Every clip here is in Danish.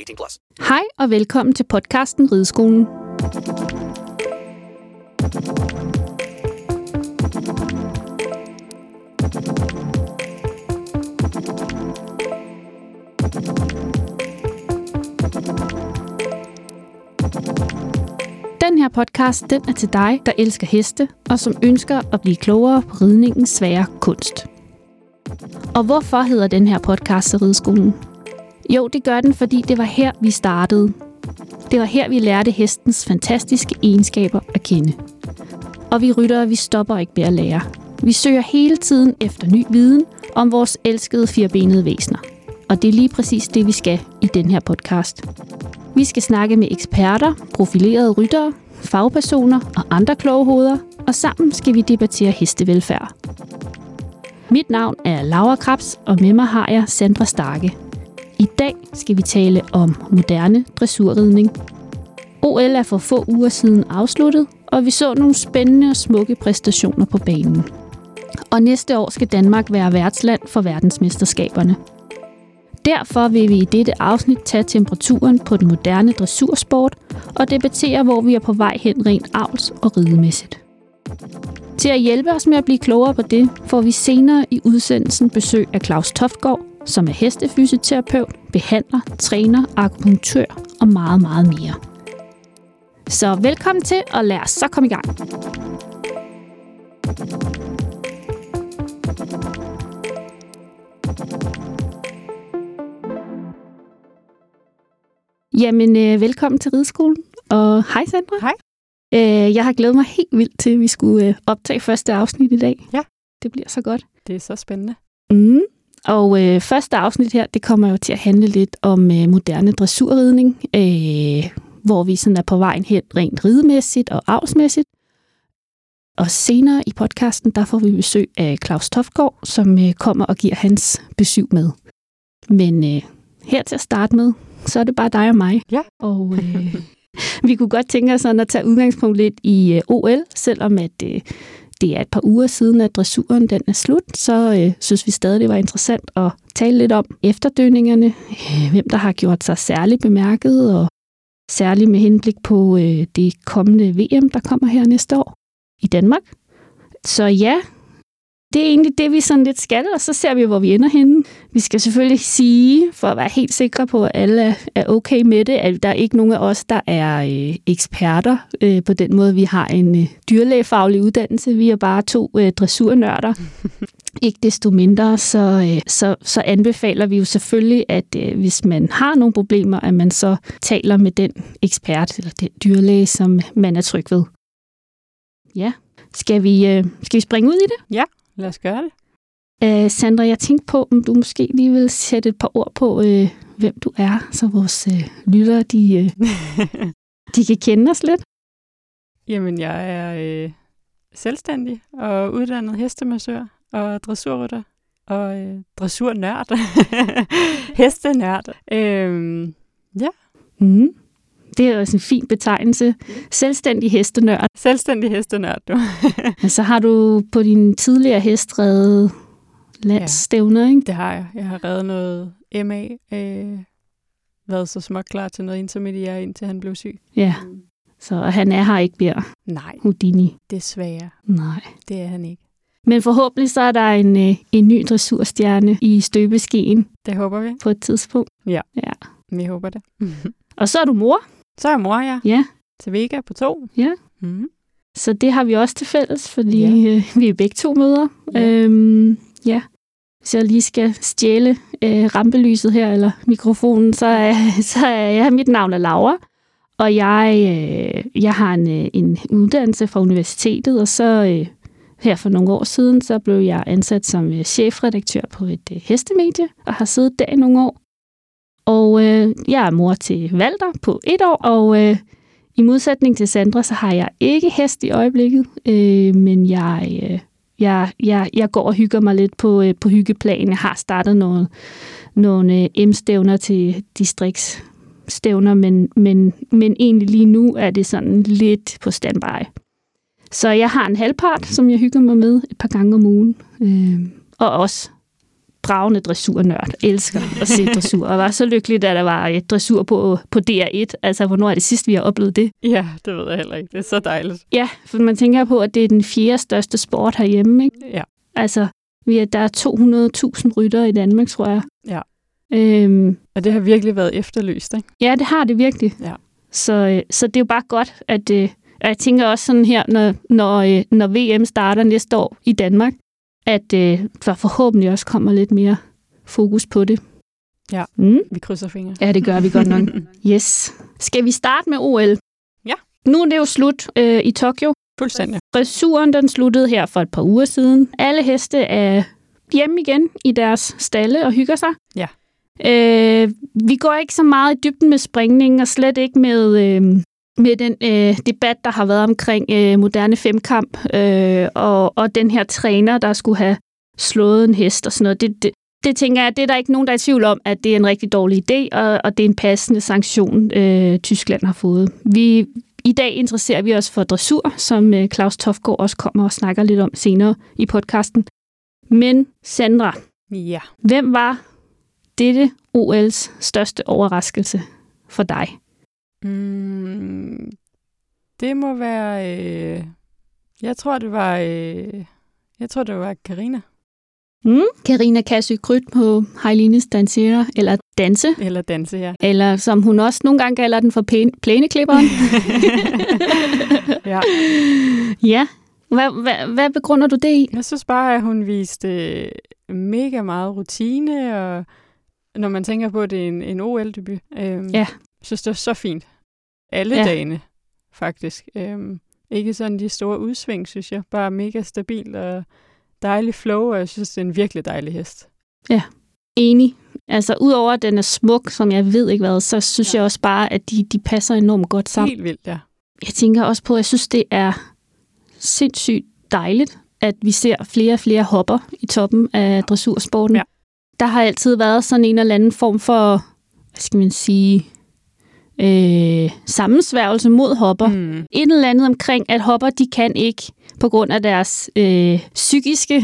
18+. Hej og velkommen til podcasten Ridskolen. Den her podcast, den er til dig, der elsker heste, og som ønsker at blive klogere på ridningens svære kunst. Og hvorfor hedder den her podcast Ridskolen? Jo, det gør den, fordi det var her, vi startede. Det var her, vi lærte hestens fantastiske egenskaber at kende. Og vi ryttere, vi stopper ikke med at lære. Vi søger hele tiden efter ny viden om vores elskede firbenede væsener. Og det er lige præcis det, vi skal i den her podcast. Vi skal snakke med eksperter, profilerede ryttere, fagpersoner og andre kloge hoveder, og sammen skal vi debattere hestevelfærd. Mit navn er Laura Krebs, og med mig har jeg Sandra Starke. I dag skal vi tale om moderne dressurridning. OL er for få uger siden afsluttet, og vi så nogle spændende og smukke præstationer på banen. Og næste år skal Danmark være værtsland for verdensmesterskaberne. Derfor vil vi i dette afsnit tage temperaturen på den moderne dressursport og debattere, hvor vi er på vej hen rent avls- og ridemæssigt. Til at hjælpe os med at blive klogere på det, får vi senere i udsendelsen besøg af Claus Toftgård, som er hestefysioterapeut, behandler, træner, akupunktør og meget, meget mere. Så velkommen til, og lad os så komme i gang. Jamen, velkommen til Ridskolen, og hej Sandra. Hej. Jeg har glædet mig helt vildt til, at vi skulle optage første afsnit i dag. Ja. Det bliver så godt. Det er så spændende. Mm. Og første afsnit her, det kommer jo til at handle lidt om moderne dressurridning, hvor vi sådan er på vejen hen rent ridemæssigt og avlsmæssigt. Og senere i podcasten, der får vi besøg af Claus Toftgård, som kommer og giver hans besøg med. Men her til at starte med, så er det bare dig og mig. Ja. Og vi kunne godt tænke os sådan at tage udgangspunkt lidt i OL, selvom at... Det er et par uger siden, at dressuren den er slut, så synes vi stadig, det var interessant at tale lidt om efterdønningerne, hvem der har gjort sig særligt bemærket, og særligt med henblik på det kommende VM, der kommer her næste år i Danmark. Så ja, det er egentlig det, vi sådan lidt skal, og så ser vi, hvor vi ender henne. Vi skal selvfølgelig sige, for at være helt sikre på, at alle er okay med det, at der er ikke nogen af os, der er eksperter på den måde. Vi har en dyrlægefaglig uddannelse. Vi er bare to dressurnørder. Ikke desto mindre, så anbefaler vi jo selvfølgelig, at hvis man har nogle problemer, at man så taler med den ekspert eller den dyrlæge, som man er tryg ved. Ja, skal vi springe ud i det? Ja. Lad os gøre det. Sandra, jeg tænkte på, om du måske lige vil sætte et par ord på, hvem du er, så vores lyttere, de kan kende os lidt. Jamen, jeg er selvstændig og uddannet hestemassør og dressurrytter og dressurnørd. Hestenørd. Ja. Mm. det er også en fin betegnelse. Selvstændig hestenørd. Selvstændig hestenørd, du. Så har du på din tidligere hest reddet landsstævner, ikke? Det har jeg. Jeg har reddet noget MA, været så småt klar til noget intermediær, indtil han blev syg. Ja, så han er her ikke mere. Nej. Houdini. Desværre. Nej. Det er han ikke. Men forhåbentlig så er der en ny dressurstjerne i støbeskeen. Det håber vi. På et tidspunkt. Ja. Vi håber det. Mm-hmm. Og så er du mor. Så er jeg mor, ja. Ja. Til Vega på 2. Ja. Mm-hmm. Så det har vi også til fælles, fordi vi er begge to mødre. Ja. Hvis jeg lige skal stjæle rampelyset her, eller mikrofonen, mit navn er Laura. Og jeg har en uddannelse fra universitetet, og så... Her for nogle år siden, så blev jeg ansat som chefredaktør på et hestemedie, og har siddet der i nogle år. Og jeg er mor til Walter på 1 år, og i modsætning til Sandra, så har jeg ikke hest i øjeblikket, men jeg går og hygger mig lidt på hyggeplanen. Jeg har startet nogle M-stævner til distriktsstævner, men egentlig lige nu er det sådan lidt på standby. Så jeg har en halvpart, som jeg hygger mig med et par gange om ugen. Og også bravende dressurnørd. Elsker at se dressur. Og var så lykkelig, da der var et dressur på DR1. Altså, hvornår er det sidst, vi har oplevet det? Ja, det ved jeg heller ikke. Det er så dejligt. Ja, for man tænker på, at det er den 4. største sport herhjemme, ikke? Ja. Altså, der er 200.000 ryttere i Danmark, tror jeg. Ja. Og det har virkelig været efterlyst, ikke? Ja, det har det virkelig. Ja. Så det er jo bare godt, at... Og jeg tænker også sådan her, når VM starter næste år i Danmark, at der forhåbentlig også kommer lidt mere fokus på det. Ja, vi krydser fingre. Ja, det gør vi godt nok. Yes. Skal vi starte med OL? Ja. Nu er det jo slut i Tokyo. Fuldstændig. Dressuren, den sluttede her for et par uger siden. Alle heste er hjemme igen i deres stalle og hygger sig. Ja. Vi går ikke så meget i dybden med springningen, og slet ikke med... med den debat, der har været omkring moderne femkamp, og den her træner, der skulle have slået en hest og sådan noget. Det tænker jeg, det er der ikke nogen, der er i tvivl om, at det er en rigtig dårlig idé, og det er en passende sanktion, Tyskland har fået. I dag interesserer vi os for dressur, som Claus Toftgård også kommer og snakker lidt om senere i podcasten. Men Sandra, ja. Hvem var dette OL's største overraskelse for dig? Det må være... jeg tror, det var Carina. Carina Cassidy på Heiline's Danciera, eller Danse. Eller Danse, ja. Eller som hun også nogle gange kalder den for plæneklipperen. Ja. Ja. Hvad begrunder du det i? Jeg synes bare, at hun viste mega meget rutine, og når man tænker på, at det er en OL-debut. Ja. Jeg synes, det var så fint. Alle dagene, faktisk. Ikke sådan de store udsving, synes jeg. Bare mega stabil og dejlig flow, og jeg synes, det er en virkelig dejlig hest. Ja, enig. Altså, udover at den er smuk, som jeg ved ikke hvad, så synes jeg også bare, at de passer enormt godt sammen. Helt vildt, ja. Jeg tænker også på, at jeg synes, det er sindssygt dejligt, at vi ser flere og flere hopper i toppen af dressursporten. Ja. Der har altid været sådan en eller anden form for, hvad skal man sige... sammensværgelse mod hopper. Et eller andet omkring, at hopper, de kan ikke på grund af deres psykiske,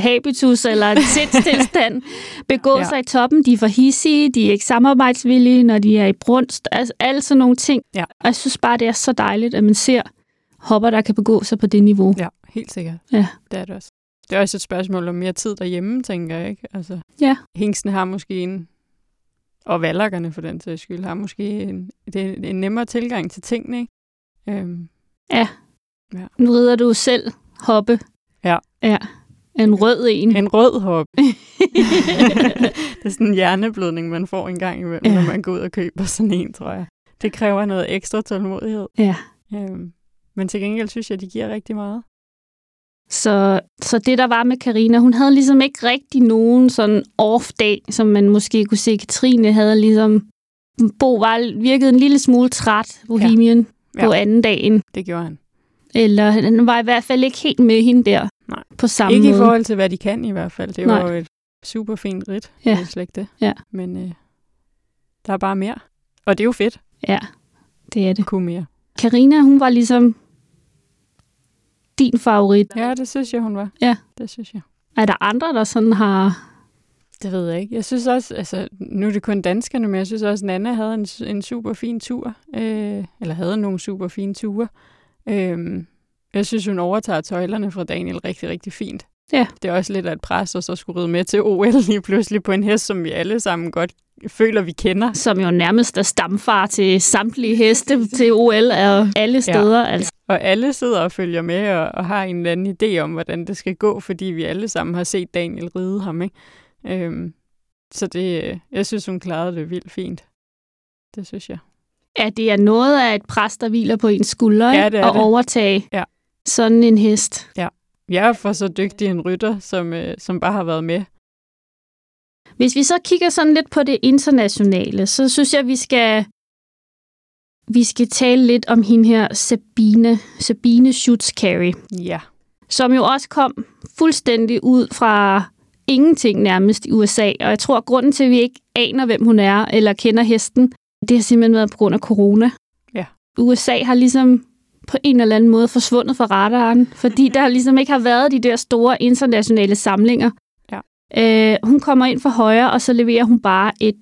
habitus eller sindstilstand, begå sig i toppen. De er for hissige, de er ikke samarbejdsvillige, når de er i brunst, altså alle sådan nogle ting. Ja. Og jeg synes bare, det er så dejligt, at man ser hopper, der kan begå sig på det niveau. Ja, helt sikkert. Ja. Det er det også. Det er også et spørgsmål om mere tid derhjemme, tænker jeg, ikke? Altså, hingsten har måske en... Og valgerne for den sags skyld har måske en nemmere tilgang til tingene, ikke? Ja. Nu rider du selv hoppe. Ja. En rød en. En rød hoppe. Det er sådan en hjerneblødning, man får en gang imellem, når man går ud og køber sådan en, tror jeg. Det kræver noget ekstra tålmodighed. Ja. Men til gengæld synes jeg, de giver rigtig meget. Så det, der var med Carina, hun havde ligesom ikke rigtig nogen sådan off-dag, som man måske kunne se. Cathrine havde ligesom... virkede en lille smule træt, Bohemian, på anden dagen. Det gjorde han. Eller han var i hvert fald ikke helt med hende der. Nej. På samme ikke måde. Ikke i forhold til, hvad de kan i hvert fald. Det var jo et super fint ridt, det er slet ikke det. Ja. Men der er bare mere. Og det er jo fedt. Ja, det er det. Kunne mere. Carina, hun var ligesom din favorit. Ja, det synes jeg, hun var. Ja. Det synes jeg. Er der andre, der sådan har... Det ved jeg ikke. Jeg synes også, altså nu er det kun danskerne, men jeg synes også, at Nana havde en super fin tur. Eller havde nogle super fine ture. Jeg synes, hun overtager tøjlerne fra Daniel rigtig, rigtig fint. Ja. Det er også lidt af et pres, og så skulle ride med til OL lige pludselig på en hest, som vi alle sammen godt føler, vi kender. Som jo nærmest er stamfar til samtlige heste til OL og alle steder. Ja. Altså. Og alle sidder og følger med og har en eller anden idé om, hvordan det skal gå, fordi vi alle sammen har set Daniel ride ham, ikke? Så det, jeg synes, hun klarede det vildt fint. Det synes jeg. Ja, det er noget af et pres, der hviler på ens skuldre, ja, det er og det. Overtage ja. Sådan en hest. Ja. Jeg er for så dygtig en rytter, som bare har været med. Hvis vi så kigger sådan lidt på det internationale, så synes jeg, vi skal tale lidt om hende her, Sabine Schut-Kery. Ja. Som jo også kom fuldstændig ud fra ingenting nærmest i USA, og jeg tror, at grunden til, at vi ikke aner, hvem hun er, eller kender hesten, det har simpelthen været på grund af corona. Ja. USA har ligesom på en eller anden måde forsvundet fra radaren, fordi der ligesom ikke har været de der store internationale samlinger. Ja. Hun kommer ind fra højre, og så leverer hun bare et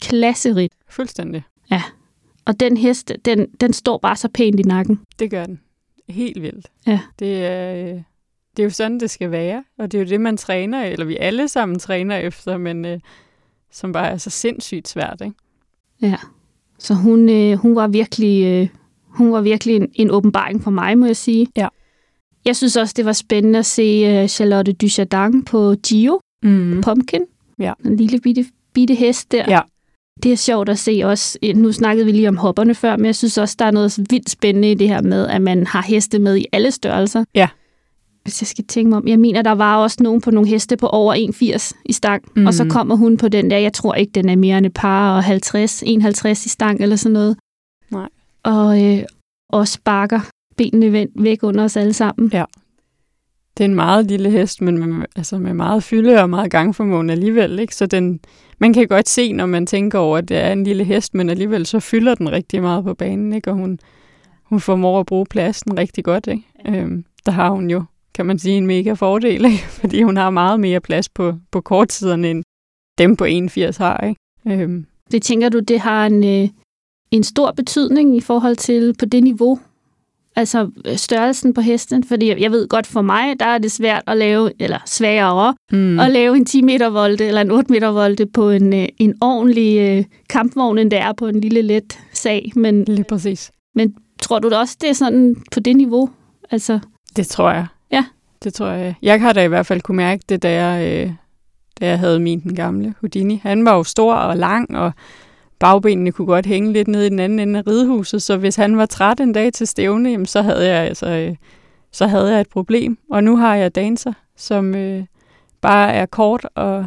klasseridt. Fuldstændig. Ja, og den hest, den står bare så pænt i nakken. Det gør den. Helt vildt. Ja. Det er jo sådan, det skal være, og det er jo det, man træner, eller vi alle sammen træner efter, men som bare er så sindssygt svært, ikke? Ja, så hun var virkelig... Hun var virkelig en åbenbaring for mig, må jeg sige. Ja. Jeg synes også, det var spændende at se Charlotte Dujardin på Gio, Pumpkin. Ja. En lille bitte hest der. Ja. Det er sjovt at se også. Nu snakkede vi lige om hopperne før, men jeg synes også, der er noget vildt spændende i det her med, at man har heste med i alle størrelser. Ja. Hvis jeg skal tænke mig om. Jeg mener, der var også nogen på nogle heste på over 1,80 i stang, og så kommer hun på den der, jeg tror ikke, den er mere end et par og 51 i stang eller sådan noget. Nej. Og sparker benene væk under os alle sammen. Ja. Det er en meget lille hest, men med meget fylde og meget gangformåen alligevel, ikke? Så man kan godt se, når man tænker over, at det er en lille hest, men alligevel så fylder den rigtig meget på banen, ikke? Og hun formår at bruge pladsen rigtig godt, ikke? Ja. Der har hun jo, kan man sige, en mega fordel, ikke? Fordi hun har meget mere plads på kortsiderne, end dem på 81 har, ikke? Det tænker du, det har en stor betydning i forhold til på det niveau, altså størrelsen på hesten, fordi jeg ved godt for mig, der er det svært at lave, eller sværere, at lave en 10 meter volte eller en 8 meter volte på en ordentlig kampvogn, end det er på en lille let sag. Men, lige præcis. Men tror du da også, det er sådan på det niveau? Altså, det tror jeg. Ja. Det tror jeg. Jeg har da i hvert fald kunne mærke det, da jeg havde den gamle Houdini. Han var jo stor og lang, og bagbenene kunne godt hænge lidt ned i den anden ende af ridehuset, så hvis han var træt en dag til stævne, jamen, så havde jeg et problem. Og nu har jeg danser, som bare er kort og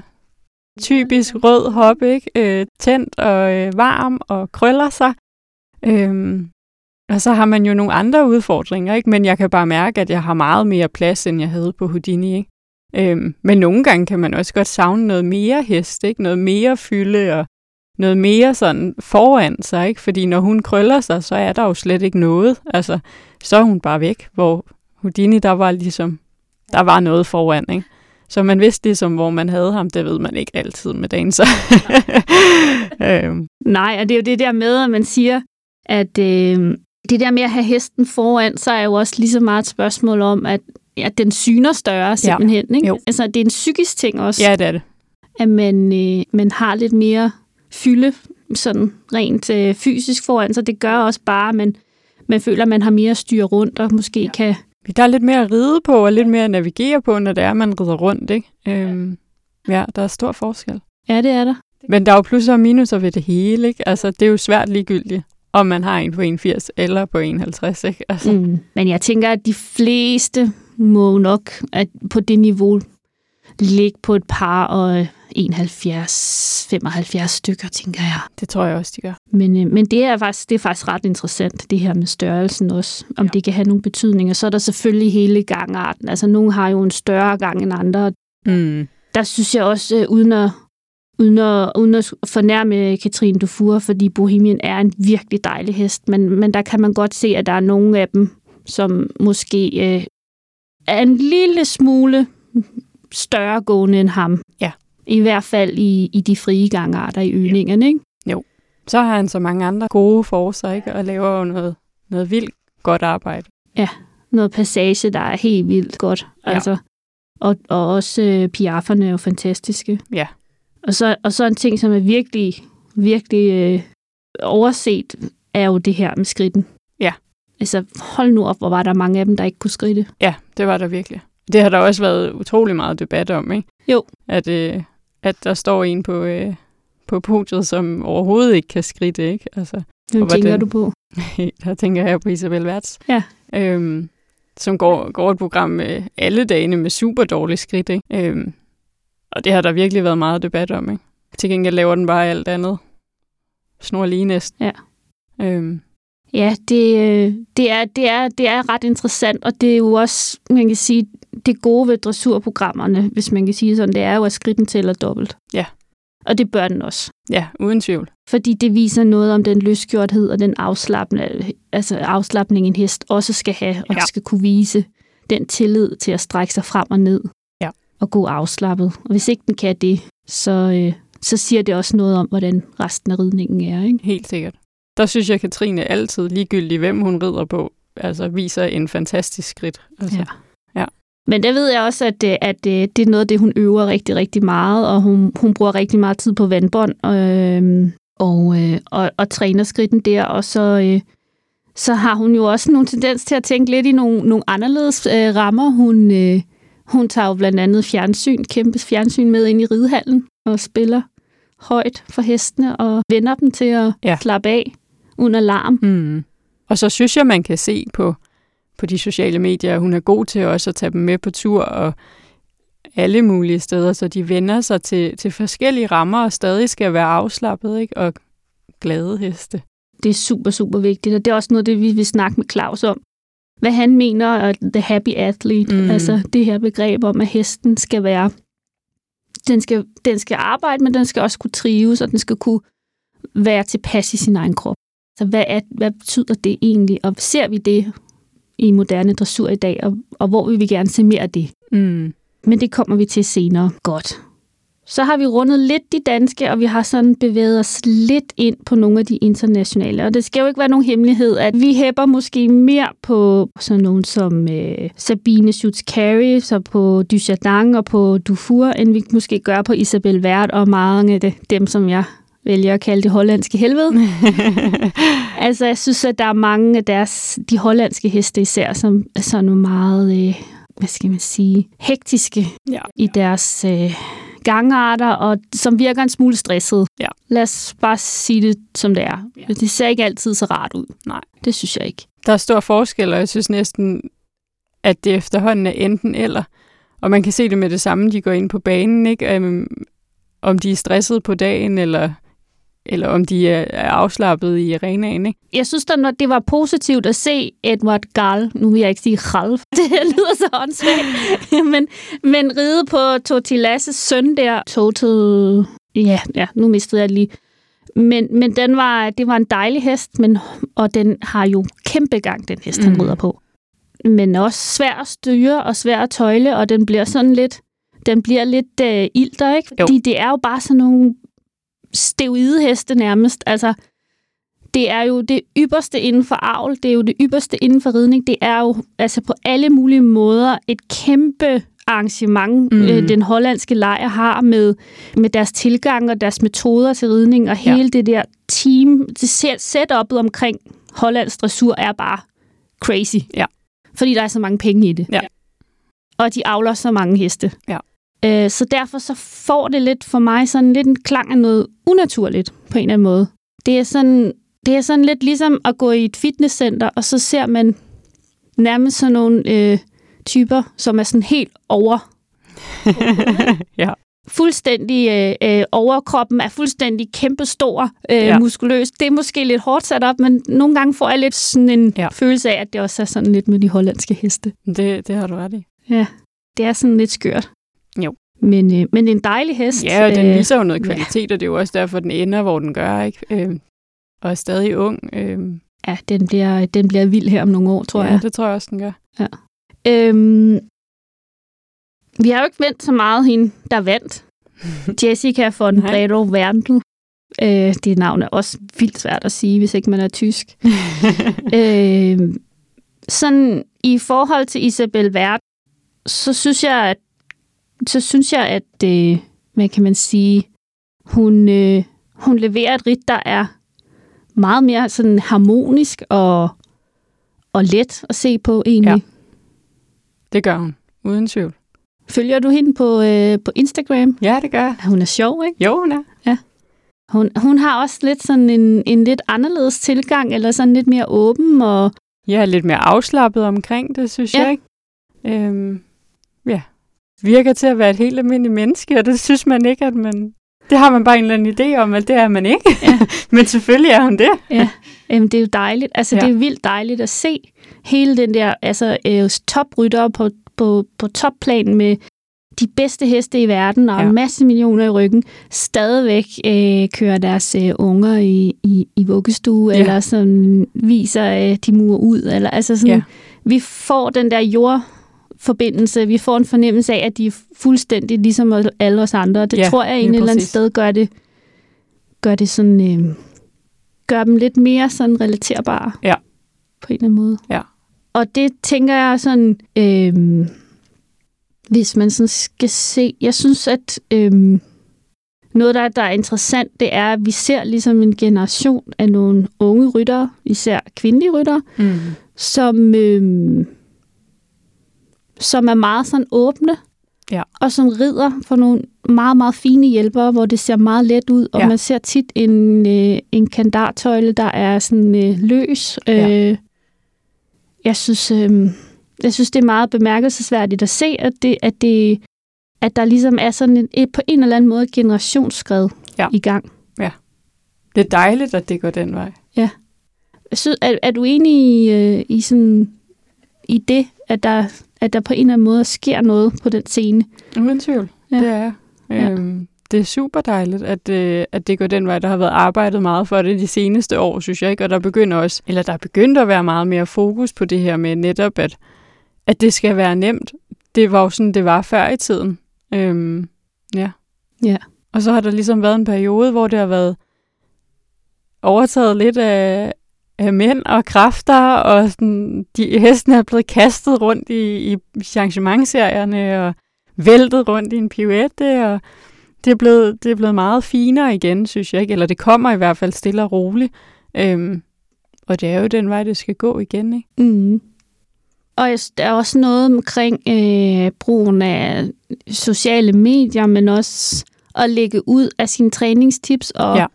typisk rød hop, ikke? Tændt og varm og krøller sig. Og så har man jo nogle andre udfordringer, ikke? Men jeg kan bare mærke, at jeg har meget mere plads, end jeg havde på Houdini, ikke? Men nogle gange kan man også godt savne noget mere hest, ikke? Noget mere fylde og noget mere sådan foran sig, ikke? Fordi når hun krøller sig, så er der jo slet ikke noget. Altså, så er hun bare væk, hvor Houdini, der var noget foran, ikke? Så man vidste ligesom, hvor man havde ham, det ved man ikke altid med danser. Nej, og det er jo det der med, at man siger, at det der med at have hesten foran, så er jo også lige så meget et spørgsmål om, at den syner større simpelthen, ja, ikke? Jo. Altså, det er en psykisk ting også. Ja, det er det. At man har lidt mere fylde sådan rent fysisk foran, så det gør også bare, at man føler, at man har mere at styre rundt, og måske ja. Kan... Der er lidt mere at ride på, og lidt mere at navigere på, når det er, man rider rundt, ikke? Ja, der er stor forskel. Ja, det er der. Men der er jo plusser og minuser ved det hele, ikke? Altså, det er jo svært ligegyldigt, om man har en på 1,80 eller på 1,50, ikke? Altså. Men jeg tænker, at de fleste må nok at på det niveau ligge på et par og 71-75 stykker, tænker jeg. Det tror jeg også, de gør. Men det er faktisk ret interessant, det her med størrelsen også, om ja. Det kan have nogle betydninger. Så er der selvfølgelig hele gangarten. Altså, nogle har jo en større gang end andre. Der synes jeg også, uden at uden at fornærme Cathrine Dufour, fordi Bohemian er en virkelig dejlig hest, men der kan man godt se, at der er nogle af dem, som måske er en lille smule større gående end ham. Ja. I hvert fald i de frie gangarter i øvningerne, ja. Ikke? Jo. Så har han så mange andre gode forser, ikke? Og laver jo noget vildt godt arbejde. Ja, noget passage, der er helt vildt godt. Ja. Altså. Og også piafferne er jo fantastiske. Ja. Og så en ting, som er virkelig, virkelig overset, er jo det her med skridten. Ja. Altså, hold nu op, hvor var der mange af dem, der ikke kunne skridte. Ja, det var der virkelig. Det har der også været utrolig meget debat om, ikke? Jo. At der står en på podiet, som overhovedet ikke kan skridte, ikke? Altså, hvem tænker du på? Der tænker jeg på Isabell Werth. Ja. Som går et program alle dagene med super dårlig skridt, ikke? Og det har der virkelig været meget debat om, ikke? Til gengæld laver den bare alt andet. Snor lige næsten. Ja. Ja, det er ret interessant, og det er jo også, man kan sige, det gode ved dressurprogrammerne, hvis man kan sige sådan, det er jo, at skridten tæller dobbelt. Ja. Og det bør den også. Ja, uden tvivl. Fordi det viser noget om den løsgjorthed og den afslapning, en hest også skal have, og skal kunne vise den tillid til at strække sig frem og ned og gå afslappet. Og hvis ikke den kan det, så siger det også noget om, hvordan resten af ridningen er, ikke? Helt sikkert. Der synes jeg, at Cathrine altid, ligegyldigt hvem hun rider på, altså viser en fantastisk skridt. Altså. Ja. Men der ved jeg også, at det er noget af det, hun øver rigtig, rigtig meget, og hun bruger rigtig meget tid på vandbånd og træner skridten der, og så har hun jo også nogle tendens til at tænke lidt i nogle anderledes rammer. Hun tager jo blandt andet kæmpe fjernsyn med ind i ridehallen og spiller højt for hestene og vender dem til at slappe af under larm. Mm. Og så synes jeg, man kan se på de sociale medier, at hun er god til også at tage dem med på tur og alle mulige steder, så de vender sig til forskellige rammer og stadig skal være afslappet, ikke? Og glade heste. Det er super, super vigtigt, og det er også noget, det vi vil snakke med Claus om. Hvad han mener, the happy athlete, altså det her begreb om, at hesten skal være, den skal arbejde, men den skal også kunne trives, og den skal kunne være tilpas i sin egen krop. Så hvad betyder det egentlig, og ser vi det i moderne dressur i dag, og hvor vil vi gerne se mere af det? Mm. Men det kommer vi til senere. Godt. Så har vi rundet lidt de danske, og vi har sådan bevæget os lidt ind på nogle af de internationale. Og det skal jo ikke være nogen hemmelighed, at vi hæpper måske mere på sådan nogen som Sabine Schut-Kery, så på Dujardin og på Dufour, end vi måske gør på Isabell Werth og mange af dem, som jeg vælger at kalde det hollandske helvede. Altså, jeg synes, at der er mange af de hollandske heste især, som er sådan nogle meget, hvad skal man sige, hektiske i deres gangarter, og som virker en smule stresset. Ja. Lad os bare sige det, som det er. Ja. Det ser ikke altid så rart ud. Nej. Det synes jeg ikke. Der er stor forskel, og jeg synes næsten, at det efterhånden er enten eller. Og man kan se det med det samme, de går ind på banen, ikke? Om de er stresset på dagen, eller om de er afslappet i arenaen, ikke? Jeg synes da, når det var positivt at se Edward Gal, nu vil jeg ikke sige Ralf, det lyder så åndssvagt, men ride på Totilasses søn der, Total, ja, nu mistede jeg lige. Men det var en dejlig hest, og den har jo kæmpe gang, den hest, han rider på. Men også svær at styre og svær at tøjle, og den bliver sådan lidt, ilter, ikke? Jo. Fordi det er jo bare sådan nogle steroide heste nærmest. Altså, det er jo det ypperste inden for avl, det er jo det ypperste inden for ridning, det er jo altså på alle mulige måder et kæmpe arrangement, den hollandske lejr har med deres tilgang og deres metoder til ridning, og hele det der team, det setup'et omkring hollandsk dressur er bare crazy. Ja. Fordi der er så mange penge i det. Ja. Og de avler så mange heste. Ja. Så derfor så får det lidt for mig sådan lidt en klang af noget unaturligt på en eller anden måde. Det er sådan lidt ligesom at gå i et fitnesscenter, og så ser man nærmest sådan nogle typer, som er sådan helt over. Ja. Fuldstændig overkroppen er fuldstændig kæmpestor, muskuløs. Det er måske lidt hårdt sat op, men nogle gange får jeg lidt sådan en følelse af, at det også er sådan lidt med de hollandske heste. Det har du ret i. Ja, det er sådan lidt skørt. Jo. Men en dejlig hest. Ja, og den viser jo noget kvalitet, og det er jo også derfor, den ender, hvor den gør, ikke? Og er stadig ung. Ja, den bliver vild her om nogle år, tror jeg. Ja, det tror jeg også, den gør. Ja. Vi har jo ikke vendt så meget hende, der vandt. Jessica von Bredow-Werndl. Det navn er også vildt svært at sige, hvis ikke man er tysk. Sådan i forhold til Isabell Werth, så synes jeg, at hvad kan man sige, hun leverer et ridt, der er meget mere sådan harmonisk og let at se på egentlig. Ja. Det gør hun, uden tvivl. Følger du hende på Instagram? Ja, det gør jeg. Hun er sjov, ikke? Jo, hun er. Ja. Hun har også lidt sådan en lidt anderledes tilgang, eller sådan lidt mere åben og... Ja, lidt mere afslappet omkring det, synes jeg, ikke? Ja. Virker til at være et helt almindeligt menneske, og det synes man ikke, at man... Det har man bare en eller anden idé om, at det er man ikke. Ja. Men selvfølgelig er hun det. Ja. Det er jo dejligt. Altså, ja. Det er vildt dejligt at se hele den der topryttere på topplanen med de bedste heste i verden og en masse millioner i ryggen, stadigvæk kører deres unger i vuggestue, eller sådan viser, de murer ud. Eller, altså sådan, vi får den der jordforbindelse, vi får en fornemmelse af, at de er fuldstændig ligesom alle os andre. Det tror jeg egentlig et eller andet sted gør det sådan, gør dem lidt mere sådan relaterbare på en eller anden måde. Ja. Og det tænker jeg sådan... Hvis man sådan skal se... Jeg synes, at noget, der er interessant, det er, at vi ser ligesom en generation af nogle unge ryttere, især kvindelige ryttere, som er meget sådan åbne, og som rider for nogle meget, meget fine hjælpere, hvor det ser meget let ud, og man ser tit en kandartøjle, der er sådan løs. Jeg synes, det er meget bemærkelsesværdigt at se, at der ligesom er sådan et på en eller anden måde generationsskred i gang. Ja. Det er dejligt, at det går den vej. Ja. Så er du enig i det, at der på en eller anden måde sker noget på den scene? Uden tvivl. Ja. Det er det er super dejligt, at det går den vej. Der har været arbejdet meget for det de seneste år, synes jeg, ikke? Og der begyndte at være meget mere fokus på det her med netop, at det skal være nemt. Det var jo sådan, det var før i tiden. Og så har der ligesom været en periode, hvor det har været overtaget lidt af mænd og kræfter, og sådan, hestene er blevet kastet rundt i changementserierne, og væltet rundt i en pirouette, og det er blevet meget finere igen, synes jeg, ikke? Eller det kommer i hvert fald stille og roligt. Og det er jo den vej, det skal gå igen, ikke? Mm. Og der er også noget omkring brugen af sociale medier, men også at lægge ud af sine træningstips og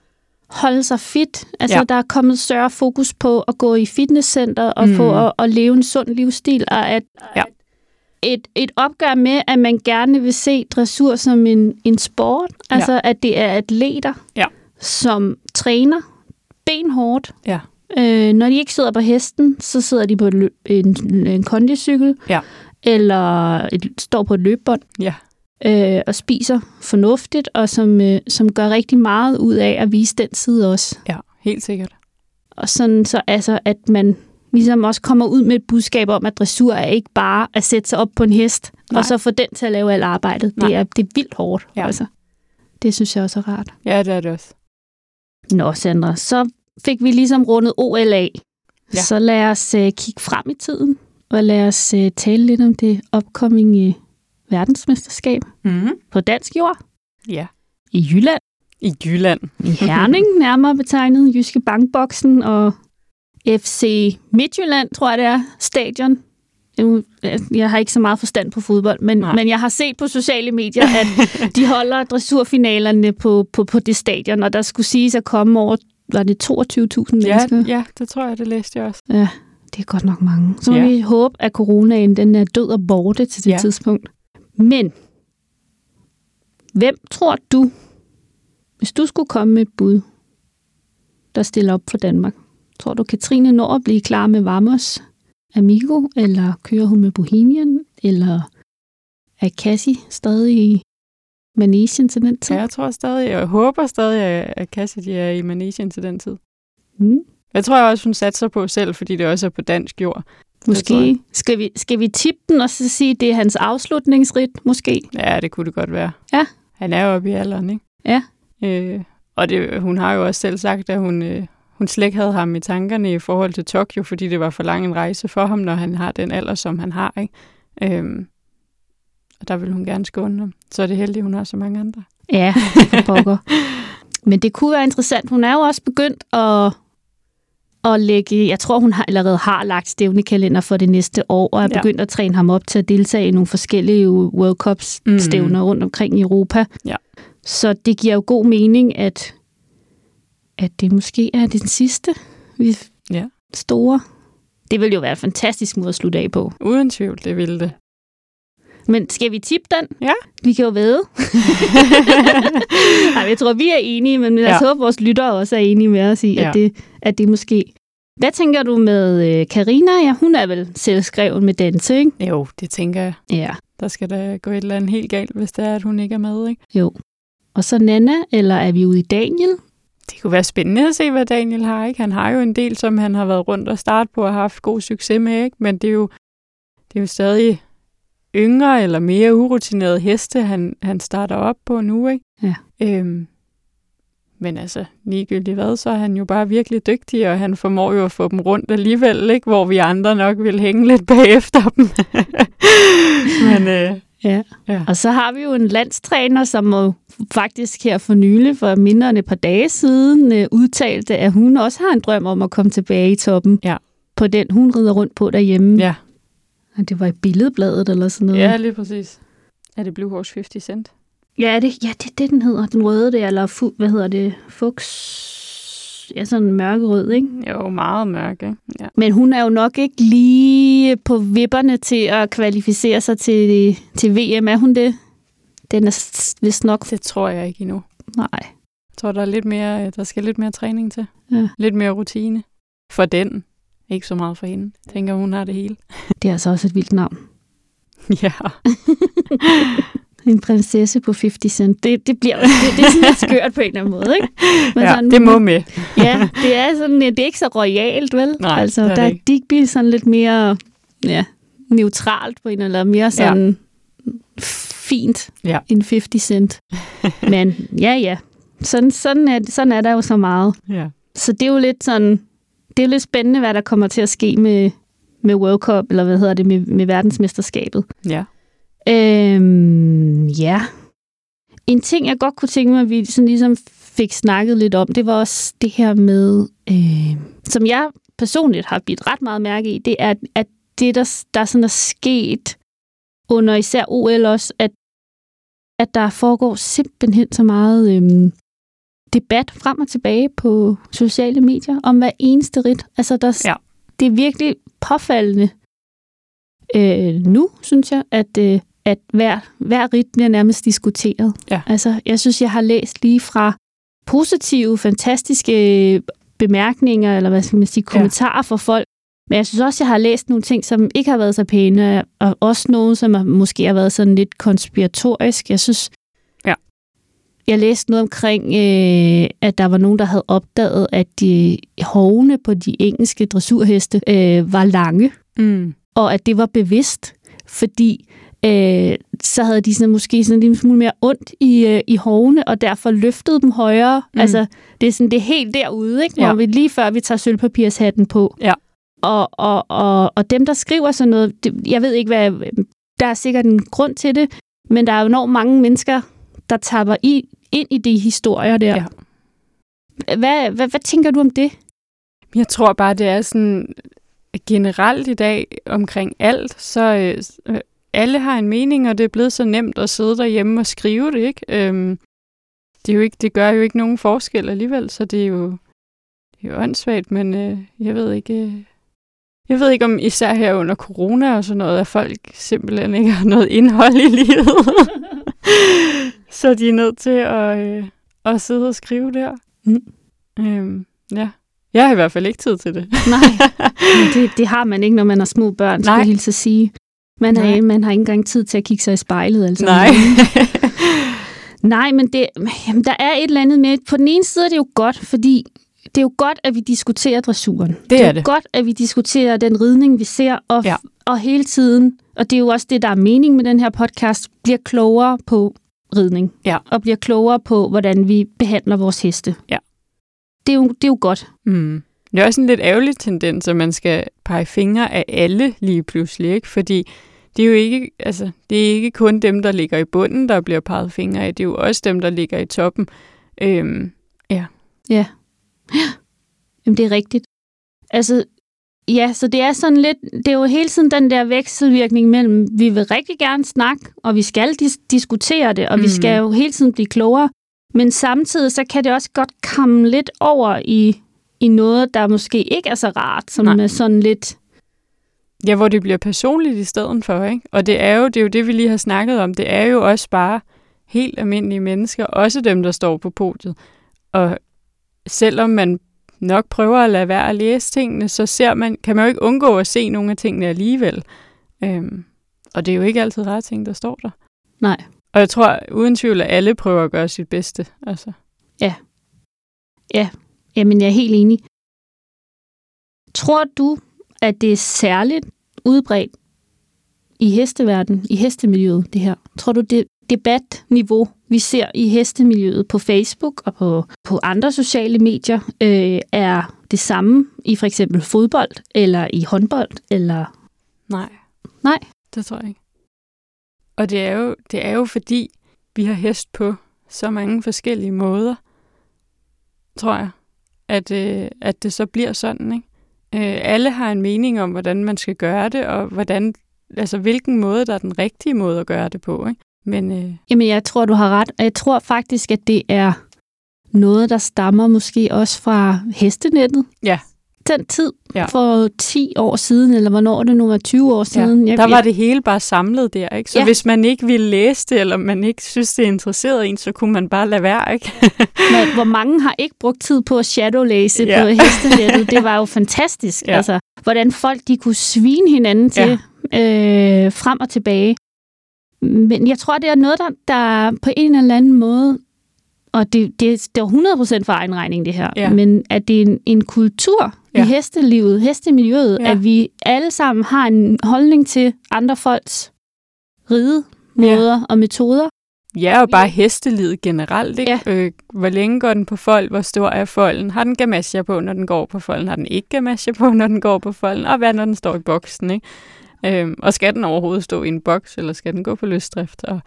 holde sig fit. Altså, der er kommet større fokus på at gå i fitnesscenter og få at leve en sund livsstil. Og et opgør med, at man gerne vil se dressur som en sport. Altså, at det er atleter, som træner benhårdt. Ja. Når de ikke sidder på hesten, så sidder de på en kondicykel, eller står på et løbebånd, og spiser fornuftigt, og som gør rigtig meget ud af at vise den side også. Ja, helt sikkert. Og sådan så, altså, at man ligesom også kommer ud med et budskab om, at dressur er ikke bare at sætte sig op på en hest, og så få den til at lave alt arbejdet. Det er vildt hårdt, altså. Det synes jeg også er rart. Ja, det er det også. Nå, Sandra, så fik vi ligesom rundet OL af. Ja. Så lad os kigge frem i tiden, og lad os tale lidt om det opkommende verdensmesterskab på dansk jord. Ja. I Jylland. I Jylland. I Herning, nærmere betegnet Jyske Bankboksen og FC Midtjylland, tror jeg det er, stadion. Jeg har ikke så meget forstand på fodbold, men jeg har set på sociale medier, at de holder dressurfinalerne på det stadion, og der skulle siges at komme over, var det 22.000 mennesker? Ja, det tror jeg, det læste jeg også. Ja, det er godt nok mange. Så vi håber, at coronaen den er død og borte til det tidspunkt. Men, hvem tror du, hvis du skulle komme med et bud, der stiller op for Danmark? Tror du, Cathrine når at blive klar med Vamos Amigo, eller kører hun med Bohemian, eller er Cassie stadig Manesien til den tid? Ja, jeg tror stadig, jeg håber stadig, at Cassidy er i Manesien til den tid. Mm. Jeg tror også, hun satser på selv, fordi det også er på dansk jord. Måske. Skal vi tippe den og så sige, at det er hans afslutningsrit, måske? Ja, det kunne det godt være. Ja. Han er jo oppe i alderen, ikke? Ja. Og det, hun har jo også selv sagt, at hun slet ikke havde ham i tankerne i forhold til Tokyo, fordi det var for lang en rejse for ham, når han har den alder, som han har, ikke? Og der vil hun gerne skåne ham. Så er det heldigt, hun har så mange andre. Ja, for pokker. Men det kunne være interessant. Hun er jo også begyndt at lægge, jeg tror, hun allerede har lagt stævnekalender for det næste år, og er begyndt at træne ham op til at deltage i nogle forskellige World Cup-stævner rundt omkring i Europa. Ja. Så det giver jo god mening, at det måske er den sidste store. Det ville jo være en fantastisk måde at slutte af på. Uden tvivl, det ville det. Men skal vi tippe den? Ja. Vi kan jo vædde. Nej, jeg tror, vi er enige, men jeg håber, vores lyttere også er enige med os i, at det måske... Hvad tænker du med Carina? Ja, hun er vel selvskreven med danse, ikke? Jo, det tænker jeg. Ja. Der skal da gå et eller andet helt galt, hvis det er, at hun ikke er med, ikke? Jo. Og så Nana, eller er vi ude i Daniel? Det kunne være spændende at se, hvad Daniel har, ikke? Han har jo en del, som han har været rundt og starte på og haft god succes med, ikke? Men det er jo stadig... yngre eller mere urutinerede heste, han starter op på nu, ikke? Ja. Men altså, ligegyldigt hvad, så er han jo bare virkelig dygtig, og han formår jo at få dem rundt alligevel, ikke? Hvor vi andre nok vil hænge lidt bagefter dem. Men, ja. Og så har vi jo en landstræner, som faktisk her for nylig, for mindre end et par dage siden, udtalte, at hun også har en drøm om at komme tilbage i toppen på den, hun rider rundt på derhjemme. Ja. Det var i Billedbladet eller sådan noget. Ja, lige præcis. Er det Blue Horse 50 Cent? Ja, det er det, den hedder. Den røde der, eller hvad hedder det? Fuchs? Ja, sådan en mørkerød, ikke? Jo, meget mørk, ikke? Ja. Men hun er jo nok ikke lige på vipperne til at kvalificere sig til VM. Er hun det? Den er vist nok... Det tror jeg ikke endnu. Nej. Jeg tror, der skal lidt mere træning til. Ja. Lidt mere rutine. For den... Ikke så meget for hende. Jeg tænker, hun har det hele. Det er altså også et vildt navn. Ja. En prinsesse på 50 Cent. Det er sådan lidt skørt på en eller anden måde, ikke? Men ja, sådan, det må med. Ja, det er sådan, det er ikke så royalt, vel? Nej, altså, der er Digby sådan lidt mere neutralt på en eller anden, mere sådan fint end 50 Cent. Men ja. Sådan er der jo så meget. Ja. Så det er jo lidt sådan... Det er lidt spændende, hvad der kommer til at ske med World Cup, eller hvad hedder det, med verdensmesterskabet. Ja. En ting, jeg godt kunne tænke mig, at vi sådan ligesom fik snakket lidt om, det var også det her med, som jeg personligt har bidt ret meget mærke i, det er, at det, der sådan er sket under især OL også, at der foregår simpelthen så meget... debat frem og tilbage på sociale medier om hver eneste ridt. Altså, det er virkelig påfaldende nu, synes jeg, at hver ridt bliver nærmest diskuteret. Ja. Altså, jeg synes, jeg har læst lige fra positive, fantastiske bemærkninger, eller hvad skal man sige, kommentarer fra folk. Men jeg synes også, jeg har læst nogle ting, som ikke har været så pæne, og også nogle, som måske har været sådan lidt konspiratorisk. Jeg synes, jeg læste noget omkring, at der var nogen, der havde opdaget, at de hovene på de engelske dressurheste var lange, og at det var bevidst, fordi så havde de sådan, måske sådan en smule mere ondt i hovene, og derfor løftede dem højere. Altså, det er sådan det er helt derude, ikke? Hvor vi lige før vi tager sølvpapirshatten på. Ja. Og dem, der skriver sådan noget, jeg ved ikke, hvad der er sikkert en grund til det, men der er jo enormt mange mennesker, der tapper ind i de historier der. Ja. Hvad tænker du om det? Jeg tror bare, det er sådan generelt i dag omkring alt, så alle har en mening, og det er blevet så nemt at sidde derhjemme og skrive det, ikke? Det gør jo ikke nogen forskel alligevel, så det er jo åndssvagt, men jeg ved ikke... Jeg ved ikke, om især her under corona og sådan noget, at folk simpelthen ikke har noget indhold i livet. Så de er nødt til at sidde og skrive der. Jeg har i hvert fald ikke tid til det. Nej, det har man ikke, når man har små børn, skulle jeg hilse sige. Man har ikke engang tid til at kigge sig i spejlet. Altså. Nej. Nej, men det, jamen, der er et eller andet med. På den ene side er det jo godt, fordi det er jo godt, at vi diskuterer dressuren. Det er godt, at vi diskuterer den ridning, vi ser, og hele tiden. Og det er jo også det, der er mening med den her podcast, bliver klogere på ridning. Ja. Og bliver klogere på, hvordan vi behandler vores heste. Ja. Det er jo godt. Mm. Det er også en lidt ærgerlig tendens, at man skal pege fingre af alle lige pludselig, ikke? Fordi det er jo ikke, altså, det er ikke kun dem, der ligger i bunden, der bliver peget fingre af. Det er jo også dem, der ligger i toppen. Ja. Jamen, det er rigtigt. Altså, ja, så det er sådan lidt, det er jo hele tiden den der vekselvirkning mellem, vi vil rigtig gerne snakke, og vi skal diskutere det, og vi skal jo hele tiden blive klogere. Men samtidig, så kan det også godt komme lidt over i noget, der måske ikke er så rart, som er sådan lidt... Ja, hvor det bliver personligt i stedet for, ikke? Og det er jo det, vi lige har snakket om. Det er jo også bare helt almindelige mennesker, også dem, der står på podiet. Og selvom man nok prøver at lade være at læse tingene, så kan man jo ikke undgå at se nogle af tingene alligevel. Og det er jo ikke altid rare ting, der står der. Nej. Og jeg tror, uden tvivl, at alle prøver at gøre sit bedste. Altså. Ja. Jamen, jeg er helt enig. Tror du, at det er særligt udbredt i hesteverdenen, i hestemiljøet, det her? Tror du, det debatniveau, vi ser i hestemiljøet på Facebook og på andre sociale medier, er det samme i for eksempel fodbold eller i håndbold? Eller? Nej, det tror jeg ikke. Og det er jo fordi, vi har hest på så mange forskellige måder, tror jeg, at det så bliver sådan, ikke? Alle har en mening om, hvordan man skal gøre det, og hvordan, altså, hvilken måde, der er den rigtige måde at gøre det på, ikke? Men Jamen, jeg tror, du har ret. Og jeg tror faktisk, at det er noget, der stammer måske også fra hestenettet. Ja. Den tid for 10 år siden, eller hvornår det nu var, 20 år siden. Ja. Der var det hele bare samlet der, ikke? Så hvis man ikke ville læse det, eller man ikke synes, det interesserede en, så kunne man bare lade være, ikke? Men hvor mange har ikke brugt tid på at shadowlæse på hestenettet? Det var jo fantastisk. Ja. Altså, hvordan folk de kunne svine hinanden til frem og tilbage. Men jeg tror, det er noget, der på en eller anden måde, og det er 100% for egen regning, det her, men at det er en kultur i hestelivet, hestemiljøet, at vi alle sammen har en holdning til andre folks ridemåder og metoder. Ja, og bare hestelivet generelt, ikke? Ja. Hvor længe går den på fold? Hvor stor er folden? Har den gamasje på, når den går på folden? Har den ikke gamasje på, når den går på folden? Og hvad, når den står i boksen, ikke? Og skal den overhovedet stå i en boks, eller skal den gå på løsdrift? Og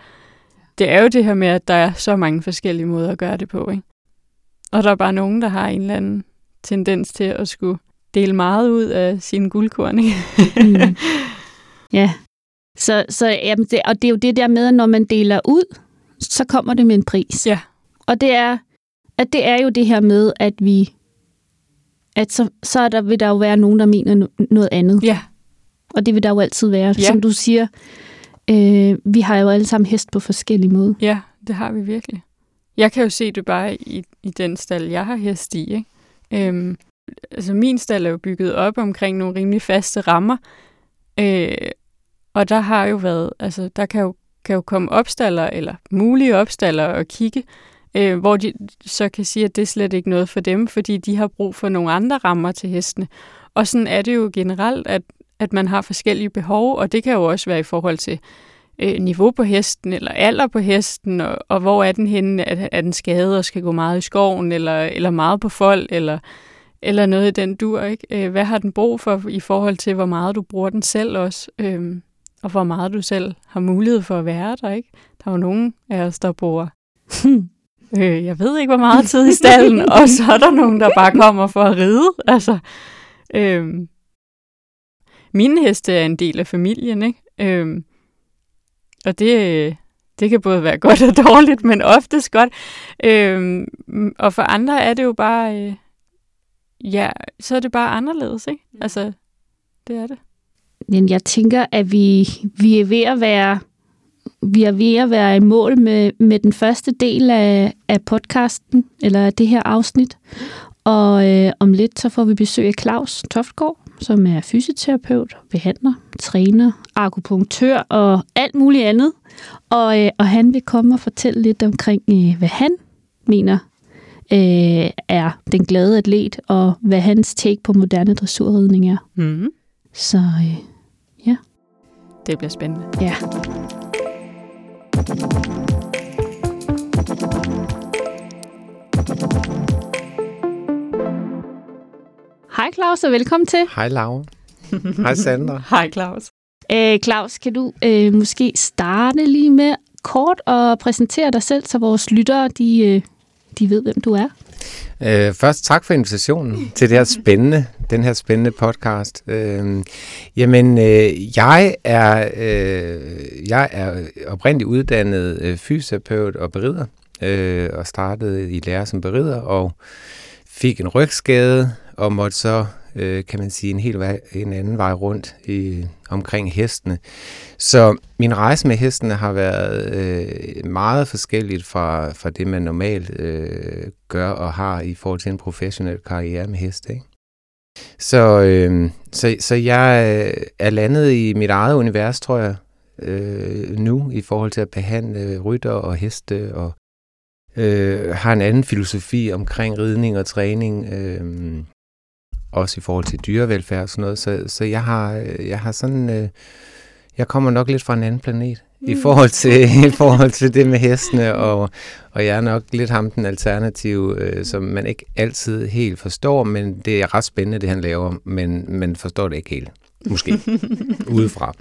det er jo det her med, at der er så mange forskellige måder at gøre det på, ikke? Og der er bare nogen, der har en eller anden tendens til at skulle dele meget ud af sine guldkorn, ikke? Ja, så jamen og det er jo det der med, at når man deler ud, så kommer det med en pris. Ja. Og det er jo det her med, at vil der jo være nogen, der mener noget andet. Ja. Og det vil der jo altid være. Ja. Som du siger, vi har jo alle sammen hest på forskellige måder. Ja, det har vi virkelig. Jeg kan jo se det bare i den stald, jeg har hest i, ikke? Altså, min stald er jo bygget op omkring nogle rimelig faste rammer. Og der har jo været, altså, der kan jo komme opstaller, eller mulige opstaller og kigge, hvor de så kan sige, at det er slet ikke noget for dem, fordi de har brug for nogle andre rammer til hestene. Og sådan er det jo generelt, at man har forskellige behov, og det kan jo også være i forhold til niveau på hesten, eller alder på hesten, og hvor er den henne, er den skadet og skal gå meget i skoven, eller meget på fold, eller noget i den dur, ikke? Hvad har den brug for i forhold til, hvor meget du bruger den selv også, og hvor meget du selv har mulighed for at være der, ikke? Der er jo nogen af os, der bruger... jeg ved ikke, hvor meget tid i stallen, og så er der nogen, der bare kommer for at ride, altså... Mine heste er en del af familien, ikke? Og det kan både være godt og dårligt, men oftest godt. Og for andre er det jo bare... så er det bare anderledes, ikke? Altså, det er det. Men jeg tænker, at vi er ved at være... Vi er ved at være i mål med den første del af podcasten, eller det her afsnit. Og om lidt, så får vi besøg af Claus Toftgård, som er fysioterapeut, behandler, træner, akupunktør og alt muligt andet. Og han vil komme og fortælle lidt omkring, hvad han mener er den glade atlet, og hvad hans take på moderne dressurridning er. Mm. Så ja. Det bliver spændende. Ja. Hej Claus, og velkommen til. Hej Laura. Hej Sandra. Hej Claus. Claus, kan du måske starte lige med kort og præsentere dig selv, så vores lyttere de ved, hvem du er? Først tak for invitationen til den her spændende podcast. Jeg er oprindeligt uddannet fysioterapeut og berider, og startede i lære som berider og fik en rygskade og måtte så kan man sige en anden vej rundt omkring hestene. Så min rejse med hestene har været meget forskelligt fra det, man normalt gør og har i forhold til en professionel karriere med heste, ikke? Så jeg er landet i mit eget univers, tror jeg, nu i forhold til at behandle rytter og heste og har en anden filosofi omkring ridning og træning, også i forhold til dyrevelfærd og sådan noget, så jeg har sådan, jeg kommer nok lidt fra en anden planet i forhold til det med hestene, og jeg er nok lidt ham den alternative, som man ikke altid helt forstår, men det er ret spændende, det han laver, men man forstår det ikke helt, måske, udefra.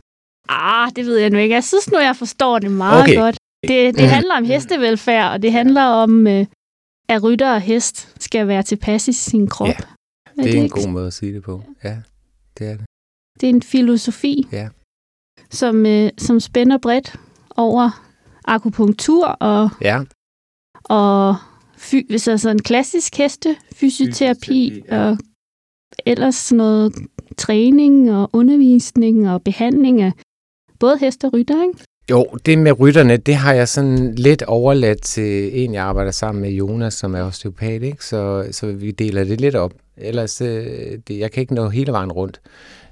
Det ved jeg nu ikke. Jeg synes nu, jeg forstår det meget godt. Det handler om hestevelfærd, og det handler om, at rytter og hest skal være tilpas i sin krop. Ja. Det er en god måde at sige det på. Ja, det er det. Det er en filosofi, som spænder bredt over akupunktur og en klassisk hestefysioterapi og ellers sådan noget træning og undervisning og behandling af både hest og rytter, ikke? Jo, det med rytterne, det har jeg sådan lidt overladt til en, jeg arbejder sammen med, Jonas, som er osteopat, ikke? Så vi deler det lidt op. Ellers, jeg kan ikke nå hele vejen rundt.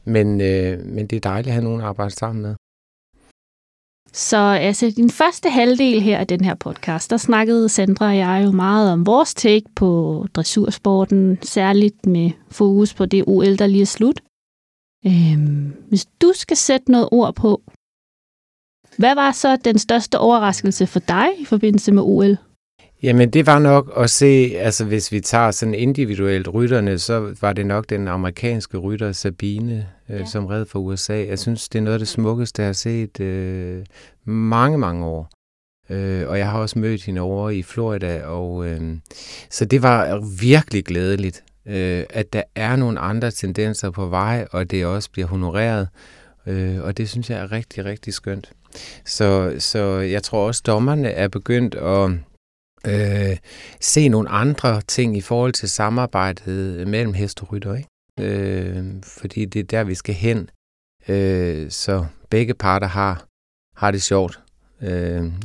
Men det er dejligt at have nogen at arbejde sammen med. Så altså, din første halvdel her af den her podcast, der snakkede Sandra og jeg jo meget om vores take på dressursporten, særligt med fokus på det OL, der lige er slut. Hvis du skal sætte noget ord på, hvad var så den største overraskelse for dig i forbindelse med OL? Jamen, det var nok at se, altså hvis vi tager sådan individuelt rytterne, så var det nok den amerikanske rytter Sabine, som red for USA. Jeg synes, det er noget af det smukkeste, jeg har set mange, mange år. Og jeg har også mødt hende over i Florida, og så det var virkelig glædeligt, at der er nogle andre tendenser på vej, og det også bliver honoreret. Og det synes jeg er rigtig, rigtig skønt. Så jeg tror også, dommerne er begyndt at se nogle andre ting i forhold til samarbejdet mellem hest og rytter, ikke? Fordi det er der, vi skal hen. Så begge parter har det sjovt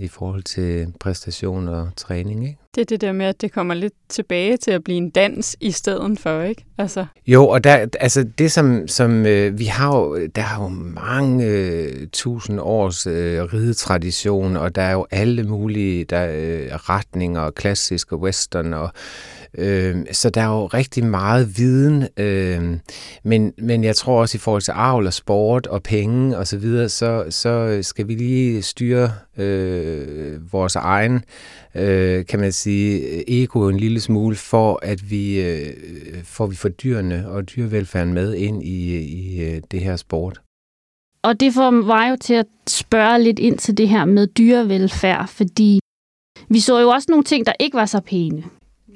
i forhold til præstation og træning, ikke? Det er det der med, at det kommer lidt tilbage til at blive en dans i stedet for, ikke? Altså. Jo, og der, altså det som vi har jo, der er jo mange tusind års ridetradition, og der er jo alle mulige retninger, klassisk og western, og så der er jo rigtig meget viden, men jeg tror også i forhold til avl og sport og penge og så videre, så skal vi lige styre vores egen, kan man sige, ego en lille smule, for at vi får dyrene og dyrevelfærden med ind i det her sport. Og det får mig jo til at spørge lidt ind til det her med dyrevelfærd, fordi vi så jo også nogle ting, der ikke var så pæne.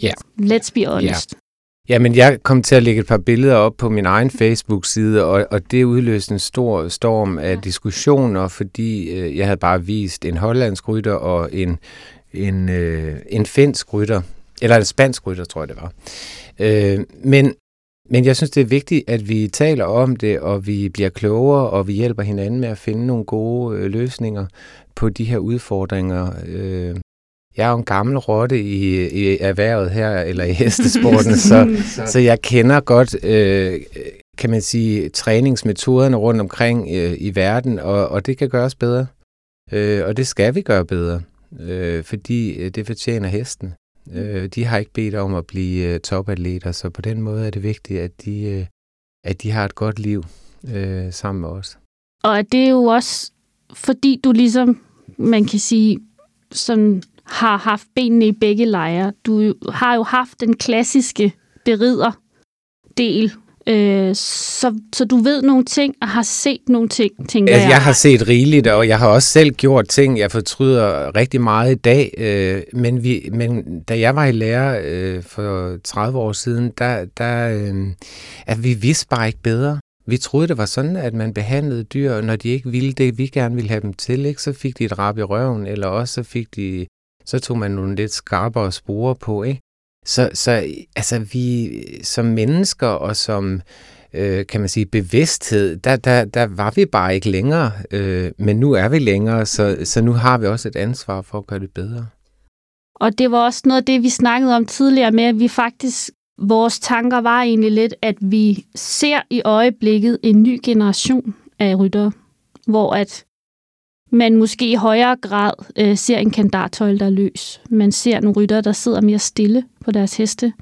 Yeah. Let's be honest. Yeah. Jamen, jeg kom til at lægge et par billeder op på min egen Facebook-side, og det udløste en stor storm af diskussioner, fordi jeg havde bare vist en hollandsk rytter og en finsk rytter, eller en spansk rytter, tror jeg det var. Men jeg synes, det er vigtigt, at vi taler om det, og vi bliver klogere, og vi hjælper hinanden med at finde nogle gode løsninger på de her udfordringer. Jeg er jo en gammel rotte i erhvervet her, eller i hestesporten, så jeg kender godt, kan man sige, træningsmetoderne rundt omkring i verden, og det kan gøres bedre. Og det skal vi gøre bedre, fordi det fortjener hesten. De har ikke bedt om at blive topatleter, så på den måde er det vigtigt, at de har et godt liv sammen med os. Og det er jo også, fordi du ligesom, man kan sige, som har haft benene i begge lejre. Du har jo haft den klassiske beriderdel, så du ved nogle ting og har set nogle ting, tænker jeg. Jeg har set rigeligt, og jeg har også selv gjort ting, jeg fortryder rigtig meget i dag. Men da jeg var i lære for 30 år siden, at vi vidste bare ikke bedre. Vi troede, det var sådan, at man behandlede dyr, og når de ikke ville det, vi gerne ville have dem til, ikke? Så fik de et rap i røven, eller også så tog man nogle lidt skarpere sporer på, ikke? Så vi som mennesker og som, kan man sige, bevidsthed, der var vi bare ikke længere, men nu er vi længere, så nu har vi også et ansvar for at gøre det bedre. Og det var også noget af det, vi snakkede om tidligere med, at vi faktisk, vores tanker var egentlig lidt, at vi ser i øjeblikket en ny generation af ryttere, hvor at man måske i højere grad ser en kandartøjle, der er løs. Man ser nogle ryttere, der sidder mere stille på deres heste.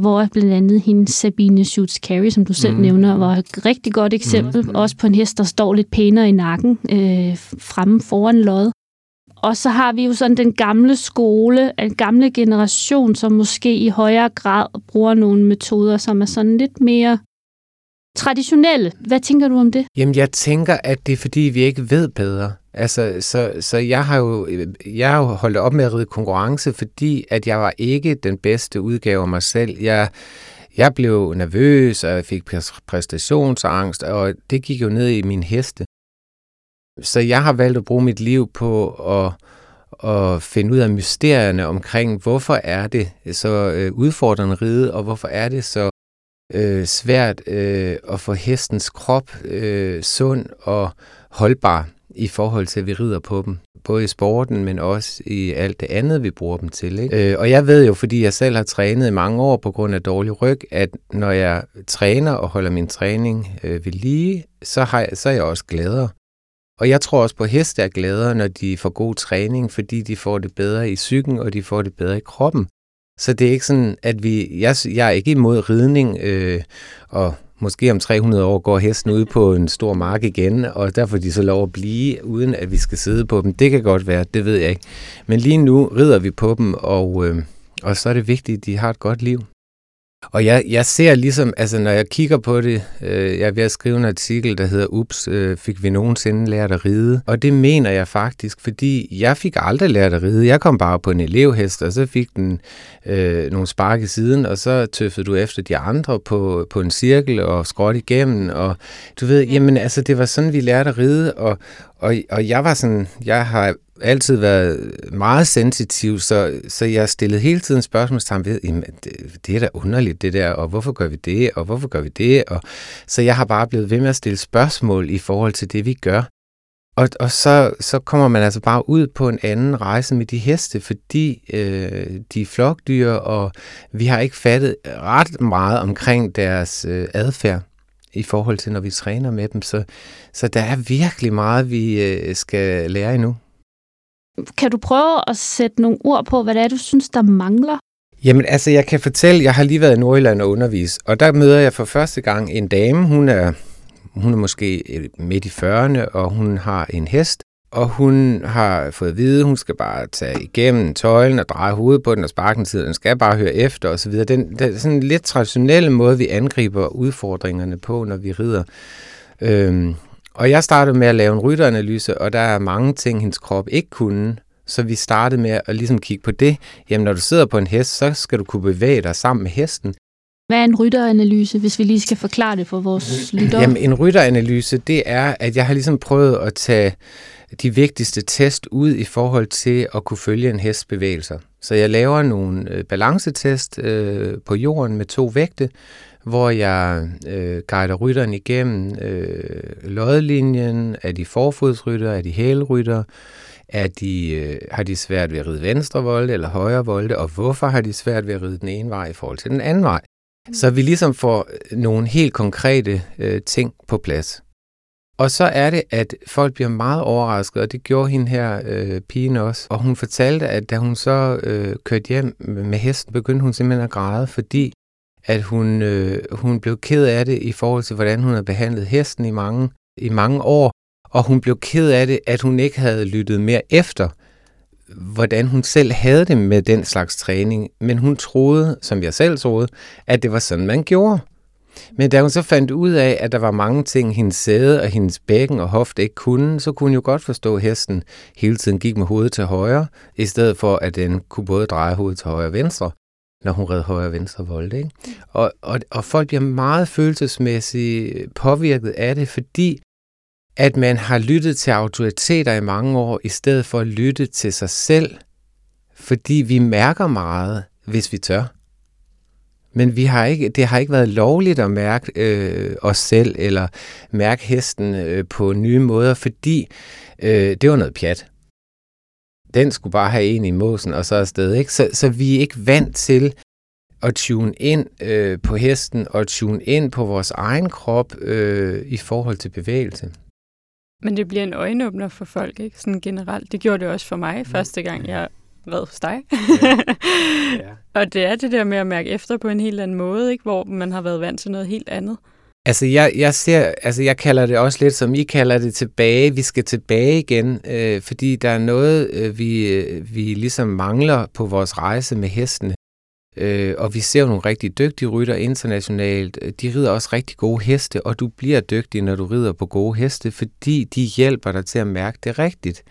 Hvor blandt andet hende Sabine Schut-Kery, som du selv nævner, var et rigtig godt eksempel. Også på en hest, der står lidt pænere i nakken, fremme foran lod. Og så har vi jo sådan den gamle skole, den gamle generation, som måske i højere grad bruger nogle metoder, som er sådan lidt mere traditionelle. Hvad tænker du om det? Jamen, jeg tænker, at det er, fordi vi ikke ved bedre. Altså, så jeg har jo holdt op med at ride konkurrence, fordi at jeg var ikke den bedste udgave af mig selv. Jeg blev nervøs, og jeg fik præstationsangst, og det gik jo ned i min heste. Så jeg har valgt at bruge mit liv på at finde ud af mysterierne omkring, hvorfor er det så udfordrende at ride, og hvorfor er det så svært at få hestens krop sund og holdbar i forhold til, at vi rider på dem. Både i sporten, men også i alt det andet, vi bruger dem til, ikke? Og jeg ved jo, fordi jeg selv har trænet i mange år på grund af dårlig ryg, at når jeg træner og holder min træning ved lige, så er jeg også gladere. Og jeg tror også på, at heste er gladere, når de får god træning, fordi de får det bedre i psyken, og de får det bedre i kroppen. Så det er ikke sådan, at jeg er ikke imod ridning, og måske om 300 år går hesten ud på en stor mark igen, og der får de så lov at blive, uden at vi skal sidde på dem. Det kan godt være, det ved jeg ikke. Men lige nu rider vi på dem, og så er det vigtigt, at de har et godt liv. Og jeg ser ligesom, altså når jeg kigger på det, jeg er ved at skrive en artikel, der hedder Ups, fik vi nogensinde lært at ride? Og det mener jeg faktisk, fordi jeg fik aldrig lært at ride. Jeg kom bare på en elevhest, og så fik den nogle spark i siden, og så tøffede du efter de andre på en cirkel og skråt igennem. Og du ved, jamen altså det var sådan, vi lærte at ride, og jeg var sådan, jeg har altid været meget sensitiv, så jeg stillede hele tiden spørgsmålstegn ved, jamen, det er da underligt det der, og hvorfor gør vi det, og hvorfor gør vi det? Og så jeg har bare blevet ved med at stille spørgsmål i forhold til det, vi gør. Og så kommer man altså bare ud på en anden rejse med de heste, fordi de er flokdyr, og vi har ikke fattet ret meget omkring deres adfærd i forhold til, når vi træner med dem. Så der er virkelig meget, vi skal lære endnu. Kan du prøve at sætte nogle ord på, hvad det er, du synes, der mangler? Jamen, altså, jeg kan fortælle, jeg har lige været i Nordjylland og undervise, og der møder jeg for første gang en dame. Hun er måske midt i 40'erne, og hun har en hest, og hun har fået at vide, hun skal bare tage igennem tøjlen og dreje hovedet på den og sparke den siden, den skal bare høre efter osv. Det er sådan en lidt traditionelle måde, vi angriber udfordringerne på, når vi rider. Og jeg startede med at lave en rytteranalyse, og der er mange ting, hendes krop ikke kunne. Så vi startede med at ligesom kigge på det. Jamen, når du sidder på en hest, så skal du kunne bevæge dig sammen med hesten. Hvad er en rytteranalyse, hvis vi lige skal forklare det for vores lyttere? Jamen, en rytteranalyse, det er, at jeg har ligesom prøvet at tage de vigtigste test ud i forhold til at kunne følge en hests bevægelser. Så jeg laver nogle balancetest på jorden med 2 vægte, hvor jeg guider rytteren igennem loddelinjen. Er de forfodsrytter? Er de hælrytter? Har de svært ved at ride venstre volde eller højre volde? Og hvorfor har de svært ved at ride den ene vej i forhold til den anden vej? Så vi ligesom får nogle helt konkrete ting på plads. Og så er det, at folk bliver meget overrasket, og det gjorde hende her, pigen også. Og hun fortalte, at da hun så kørte hjem med hesten, begyndte hun simpelthen at græde, fordi at hun blev ked af det i forhold til, hvordan hun havde behandlet hesten i mange år. Og hun blev ked af det, at hun ikke havde lyttet mere efter, hvordan hun selv havde det med den slags træning. Men hun troede, som jeg selv troede, at det var sådan, man gjorde. Men da hun så fandt ud af, at der var mange ting, hendes sæde og hendes bækken og hofte ikke kunne, så kunne hun jo godt forstå, at hesten hele tiden gik med hovedet til højre, i stedet for, at den kunne både dreje hovedet til højre og venstre, når hun red højre og venstre volde, ikke? Og folk bliver meget følelsesmæssigt påvirket af det, fordi at man har lyttet til autoriteter i mange år, i stedet for at lytte til sig selv, fordi vi mærker meget, hvis vi tør. Men det har ikke været lovligt at mærke os selv, eller mærke hesten på nye måder, fordi det var noget pjat. Den skulle bare have en i måsen, og så afsted, ikke? Så vi er ikke vant til at tune ind på hesten, og tune ind på vores egen krop i forhold til bevægelse. Men det bliver en øjenåbner for folk, ikke? Sådan generelt. Det gjorde det også for mig første gang, jeg været hos dig. Ja. Og det er det der med at mærke efter på en helt anden måde, ikke? Hvor man har været vant til noget helt andet. Altså jeg kalder det også lidt, som I kalder det, tilbage. Vi skal tilbage igen, fordi der er noget, vi ligesom mangler på vores rejse med hestene. Og vi ser jo nogle rigtig dygtige rytter internationalt. De rider også rigtig gode heste, og du bliver dygtig, når du rider på gode heste, fordi de hjælper dig til at mærke det rigtigt.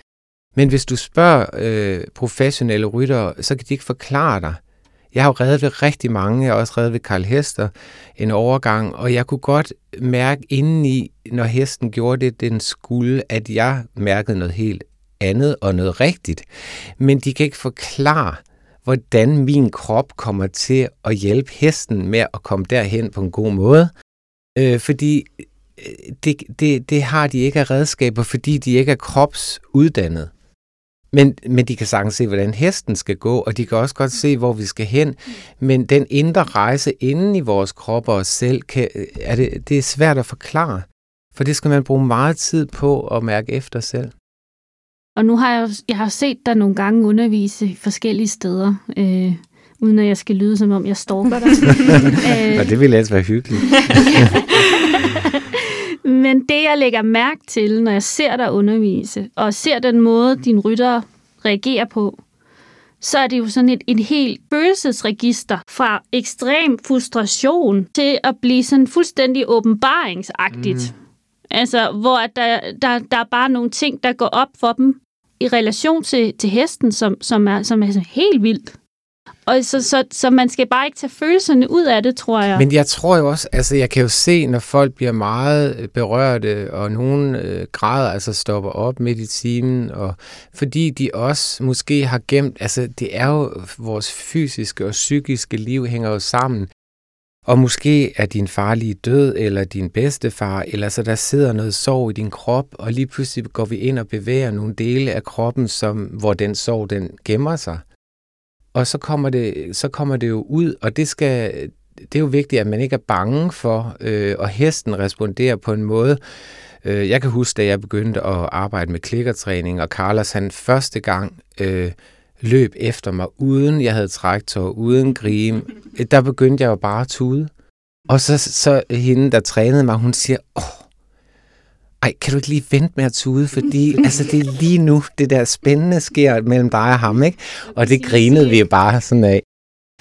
Men hvis du spørger professionelle ryttere, så kan de ikke forklare dig. Jeg har jo reddet ved rigtig mange. Jeg har også reddet ved Karl Hester en overgang, og jeg kunne godt mærke indeni, når hesten gjorde det, den skulle, at jeg mærkede noget helt andet og noget rigtigt. Men de kan ikke forklare, hvordan min krop kommer til at hjælpe hesten med at komme derhen på en god måde. Fordi det har de ikke af redskaber, fordi de ikke er kropsuddannet. Men de kan sagtens se, hvordan hesten skal gå, og de kan også godt se, hvor vi skal hen. Men den indre rejse inden i vores krop og os selv, det er svært at forklare. For det skal man bruge meget tid på at mærke efter selv. Og nu har jeg har set dig nogle gange undervise forskellige steder, uden at jeg skal lyde, som om jeg stalker dig. Og det ville altså være hyggeligt. Men det, jeg lægger mærke til, når jeg ser dig undervise, og ser den måde, dine ryttere reagerer på, så er det jo sådan et helt følelsesregister fra ekstrem frustration til at blive sådan fuldstændig åbenbaringsagtigt. Mm. Altså, hvor der er bare nogle ting, der går op for dem i relation til hesten, som er helt vildt. Og så man skal bare ikke tage følelserne ud af det, tror jeg. Men jeg tror jo også, altså jeg kan jo se, når folk bliver meget berørte, og nogen græder, altså stopper op midt i timen, og fordi de også måske har gemt, altså det er jo, vores fysiske og psykiske liv hænger jo sammen. Og måske er din far lige død, eller din bedstefar, eller så der sidder noget sorg i din krop, og lige pludselig går vi ind og bevæger nogle dele af kroppen, hvor den sorg, den gemmer sig. Og så kommer det jo ud, og det er jo vigtigt, at man ikke er bange for, og hesten responderer på en måde. Jeg kan huske, da jeg begyndte at arbejde med klikkertræning, og Carlos han første gang løb efter mig, uden jeg havde træktøj, uden grime. Der begyndte jeg jo bare at tude. Og så hende, der trænede mig, hun siger, ej, kan du ikke lige vente med at tude, fordi altså, det er lige nu, det der spændende sker mellem dig og ham, ikke? Og det grinede vi bare sådan af.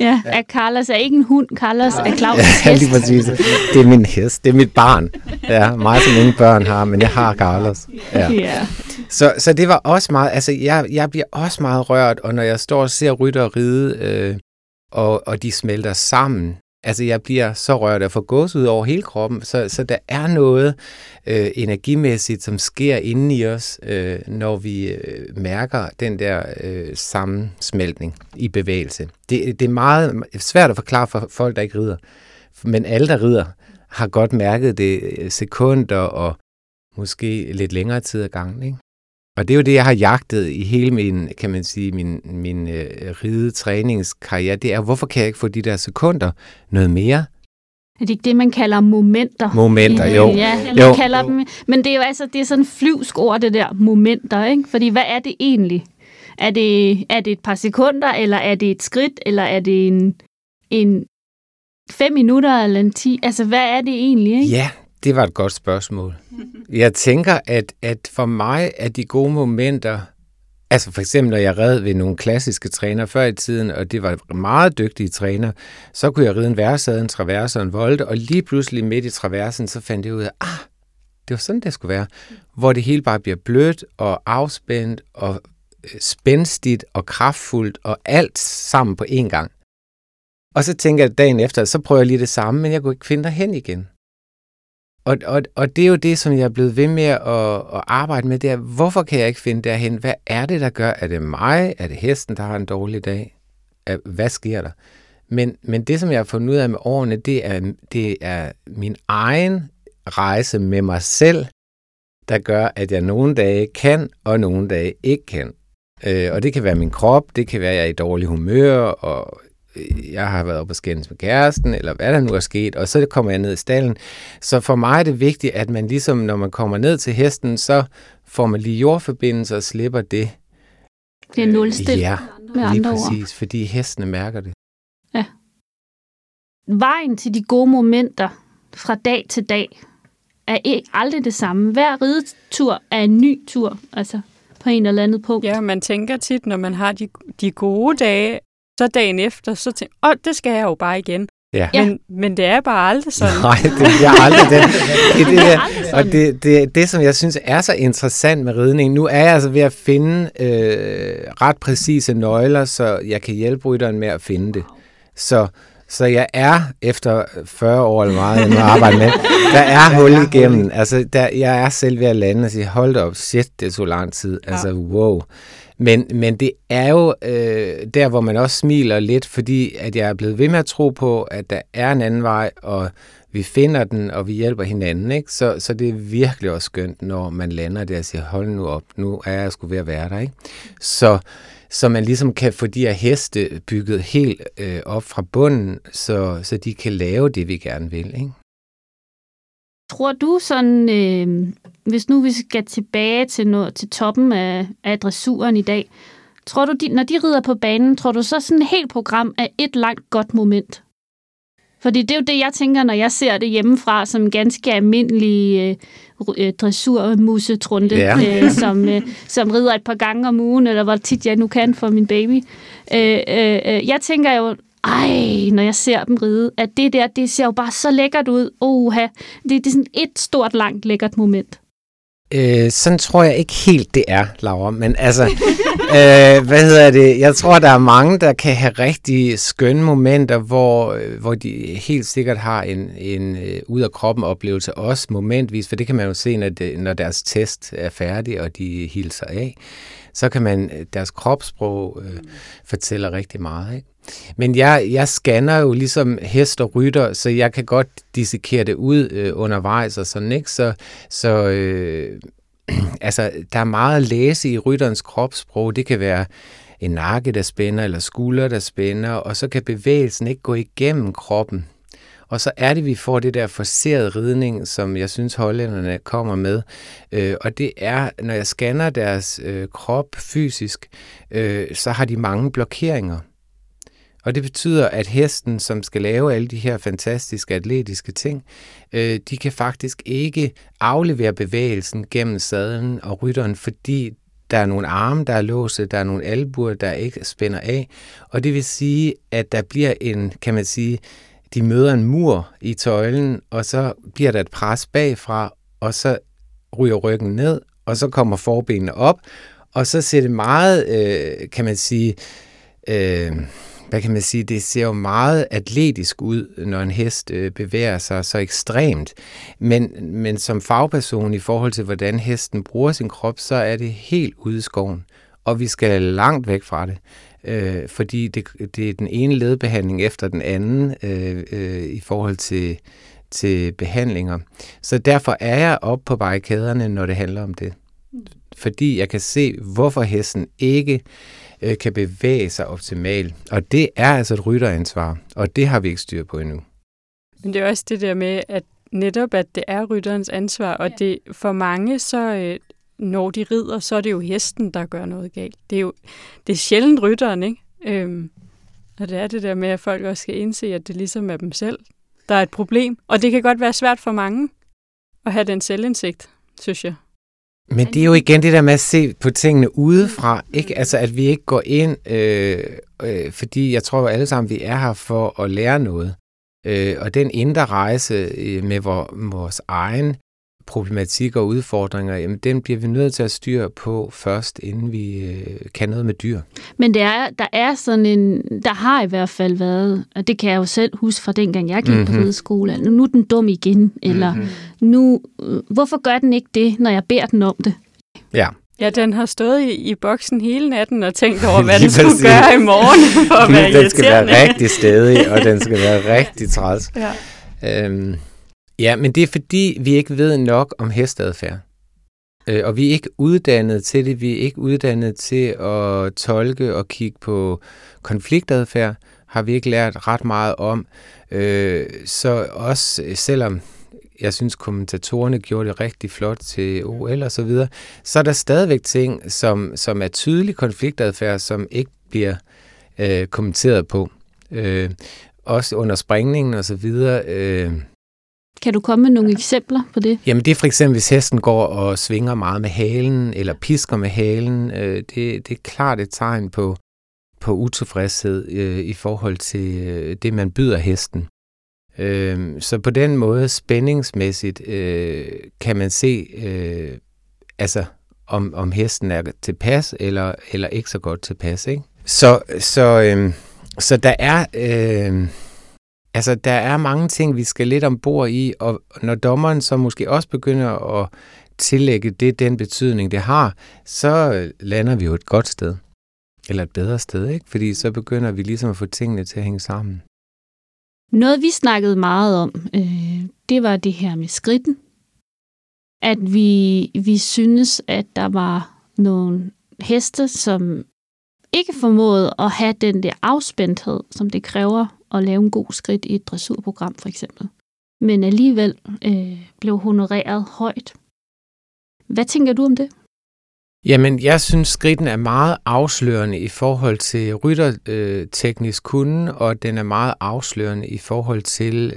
Ja, at Carlos er ikke en hund, Carlos er Claus' hest. Ja, lige præcis. Det er min hest, det er mit barn. Ja, mig som ingen børn har, men jeg har Carlos. Ja. Så det var også meget, altså jeg bliver også meget rørt, og når jeg står og ser rytter og ride, og de smelter sammen, altså, jeg bliver så rørt og får gås ud over hele kroppen, så der er noget energimæssigt, som sker inde i os, når vi mærker den der sammensmeltning i bevægelse. Det er meget svært at forklare for folk, der ikke rider, men alle, der rider, har godt mærket det sekunder og måske lidt længere tid ad gangen, ikke? Og det er jo det, jeg har jagtet i hele min, kan man sige, min ride træningskarriere. Det er, hvorfor kan jeg ikke få de der sekunder noget mere? Er det ikke det, man kalder momenter? Momenter, jo. Ja, man kalder dem. Men det er jo altså, det er sådan flyvsk ord, det der momenter, ikke? Fordi hvad er det egentlig? Er det et par sekunder, eller er det et skridt, eller er det en 5 minutter eller en 10? Altså, hvad er det egentlig, ikke? Ja, det var et godt spørgsmål. Jeg tænker, at for mig er de gode momenter... Altså for eksempel, når jeg red ved nogle klassiske træner før i tiden, og det var meget dygtige træner, så kunne jeg ride en værsad, en travers og en volte, og lige pludselig midt i traversen, så fandt jeg ud af, det var sådan, det skulle være. Hvor det hele bare bliver blødt og afspændt og spændstigt og kraftfuldt og alt sammen på én gang. Og så tænker jeg dagen efter, så prøver jeg lige det samme, men jeg kunne ikke finde derhen igen. Og det er jo det, som jeg er blevet ved med at arbejde med, det er, hvorfor kan jeg ikke finde derhen? Hvad er det, der gør? Er det mig? Er det hesten, der har en dårlig dag? Hvad sker der? Men det, som jeg har fundet ud af med årene, det er min egen rejse med mig selv, der gør, at jeg nogle dage kan, og nogle dage ikke kan. Og det kan være min krop, det kan være, jeg er i dårlig humør, og... jeg har været oppe og skændes med kæresten, eller hvad der nu er sket, og så kommer jeg ned i stallen. Så for mig er det vigtigt, at man ligesom, når man kommer ned til hesten, så får man lige jordforbindelse og slipper det. Det er nulstillet med andre ord. Præcis, fordi hestene mærker det. Ja. Vejen til de gode momenter fra dag til dag er aldrig det samme. Hver ridetur er en ny tur, altså på en eller anden punkt. Ja, man tænker tit, når man har de gode dage, så dagen efter, så tænker jeg, det skal jeg jo bare igen. Ja. Men det er bare aldrig sådan. Nej, det bliver aldrig den. Det, som jeg synes er så interessant med ridning, nu er jeg altså ved at finde ret præcise nøgler, så jeg kan hjælpe rytteren med at finde det. Så jeg er, efter 40 år eller meget, jeg nu arbejder med, der er hul igennem. Altså, jeg er selv ved at lande og sige, hold da op, shit, det tog lang tid. Altså, ja. Wow. Men det er jo der, hvor man også smiler lidt, fordi at jeg er blevet ved med at tro på, at der er en anden vej, og vi finder den, og vi hjælper hinanden, ikke? Så det er virkelig også skønt, når man lander der og siger, hold nu op, nu er jeg sgu ved at være der, ikke? Så man ligesom kan få de her heste bygget helt op fra bunden, så de kan lave det, vi gerne vil, ikke? Tror du sådan, hvis nu vi skal tilbage til toppen af dressuren i dag, tror du, når de rider på banen, tror du så sådan et helt program er et langt godt moment? Fordi det er jo det, jeg tænker, når jeg ser det hjemmefra, som ganske almindelig dressurmusetrunde, ja. Som rider et par gange om ugen, eller hvor tit jeg nu kan for min baby. Jeg tænker jo, når jeg ser dem ride, at det der, det ser jo bare så lækkert ud. Oha, det er sådan et stort, langt, lækkert moment. Sådan tror jeg ikke helt, det er, Laura, men altså, jeg tror, der er mange, der kan have rigtig skønne momenter, hvor de helt sikkert har en ud-af-kroppen-oplevelse, også momentvis, for det kan man jo se, når deres test er færdig, og de hilser af, så kan man, deres kropssprog fortæller rigtig meget, ikke? Men jeg scanner jo ligesom hest og rytter, så jeg kan godt dissekere det ud undervejs og sådan, ikke? Så der er meget at læse i rytterens kropssprog. Det kan være en nakke, der spænder, eller skulder, der spænder, og så kan bevægelsen ikke gå igennem kroppen. Og så er det, vi får det der forcerede ridning, som jeg synes, hollænderne kommer med. Og det er, når jeg scanner deres krop fysisk, så har de mange blokeringer. Og det betyder, at hesten, som skal lave alle de her fantastiske atletiske ting, de kan faktisk ikke aflevere bevægelsen gennem sadlen og rytteren, fordi der er nogle arme, der er låse, der er nogle albuer, der ikke spænder af. Og det vil sige, at der bliver de møder en mur i tøjlen, og så bliver der et pres bagfra, og så ryger ryggen ned, og så kommer forbenene op, og så ser det meget, det ser jo meget atletisk ud, når en hest bevæger sig så ekstremt. Men som fagperson i forhold til, hvordan hesten bruger sin krop, så er det helt ude i skoven. Og vi skal langt væk fra det, fordi det er den ene ledbehandling efter den anden i forhold til behandlinger. Så derfor er jeg oppe på barrikaderne, når det handler om det. Fordi jeg kan se, hvorfor hesten ikke kan bevæge sig optimalt. Og det er altså et rytteransvar, og det har vi ikke styr på endnu. Men det er også det der med, at netop at det er rytterens ansvar, og det for mange så, når de rider, så er det jo hesten, der gør noget galt. Det er jo det er sjældent rytteren, ikke? Og det er det der med, at folk også skal indse, at det ligesom er dem selv, der er et problem. Og det kan godt være svært for mange at have den selvindsigt, synes jeg. Men det er jo igen det der med at se på tingene udefra, ikke? Altså, at vi ikke går ind, fordi jeg tror alle sammen, vi er her for at lære noget. Og den indre rejse med vores egen problematik og udfordringer, jamen, den bliver vi nødt til at styre på først, inden vi kan noget med dyr. Men der er sådan en, der har i hvert fald været, og det kan jeg jo selv huske fra dengang jeg gik på ridskole, nu er den dum igen, eller nu, hvorfor gør den ikke det, når jeg beder den om det? Ja. Ja, den har stået i boksen hele natten og tænkt over, hvad den skulle gøre i morgen for at være irriterende. Den skal være rigtig stedig, og den skal være rigtig træls. Ja. Ja, men det er fordi, vi ikke ved nok om hestadfærd. Og vi er ikke uddannet til det. Vi er ikke uddannet til at tolke og kigge på konfliktadfærd. Har vi ikke lært ret meget om. Så også, selvom jeg synes, kommentatorerne gjorde det rigtig flot til OL og så videre, så er der stadigvæk ting, som er tydelig konfliktadfærd, som ikke bliver kommenteret på. Også under springningen og så videre. Kan du komme med nogle eksempler på det? Jamen det er for eksempel, hvis hesten går og svinger meget med halen, eller pisker med halen. Det er klart et tegn på utilfredshed i forhold til det, man byder hesten. Så på den måde, spændingsmæssigt, kan man se, altså om hesten er tilpas, eller ikke så godt tilpas. Ikke? Så der er... Altså, der er mange ting, vi skal lidt ombord i, og når dommeren så måske også begynder at tillægge det den betydning, det har, så lander vi jo et godt sted. Eller et bedre sted, ikke? Fordi så begynder vi ligesom at få tingene til at hænge sammen. Noget, vi snakkede meget om, det var det her med skridten. At vi synes, at der var nogle heste, som ikke formåede at have den der afspændthed, som det kræver at lave en god skridt i et dressurprogram, for eksempel. Men alligevel blev honoreret højt. Hvad tænker du om det? Jamen, jeg synes, skridten er meget afslørende i forhold til rytterteknisk kunden, og den er meget afslørende i forhold til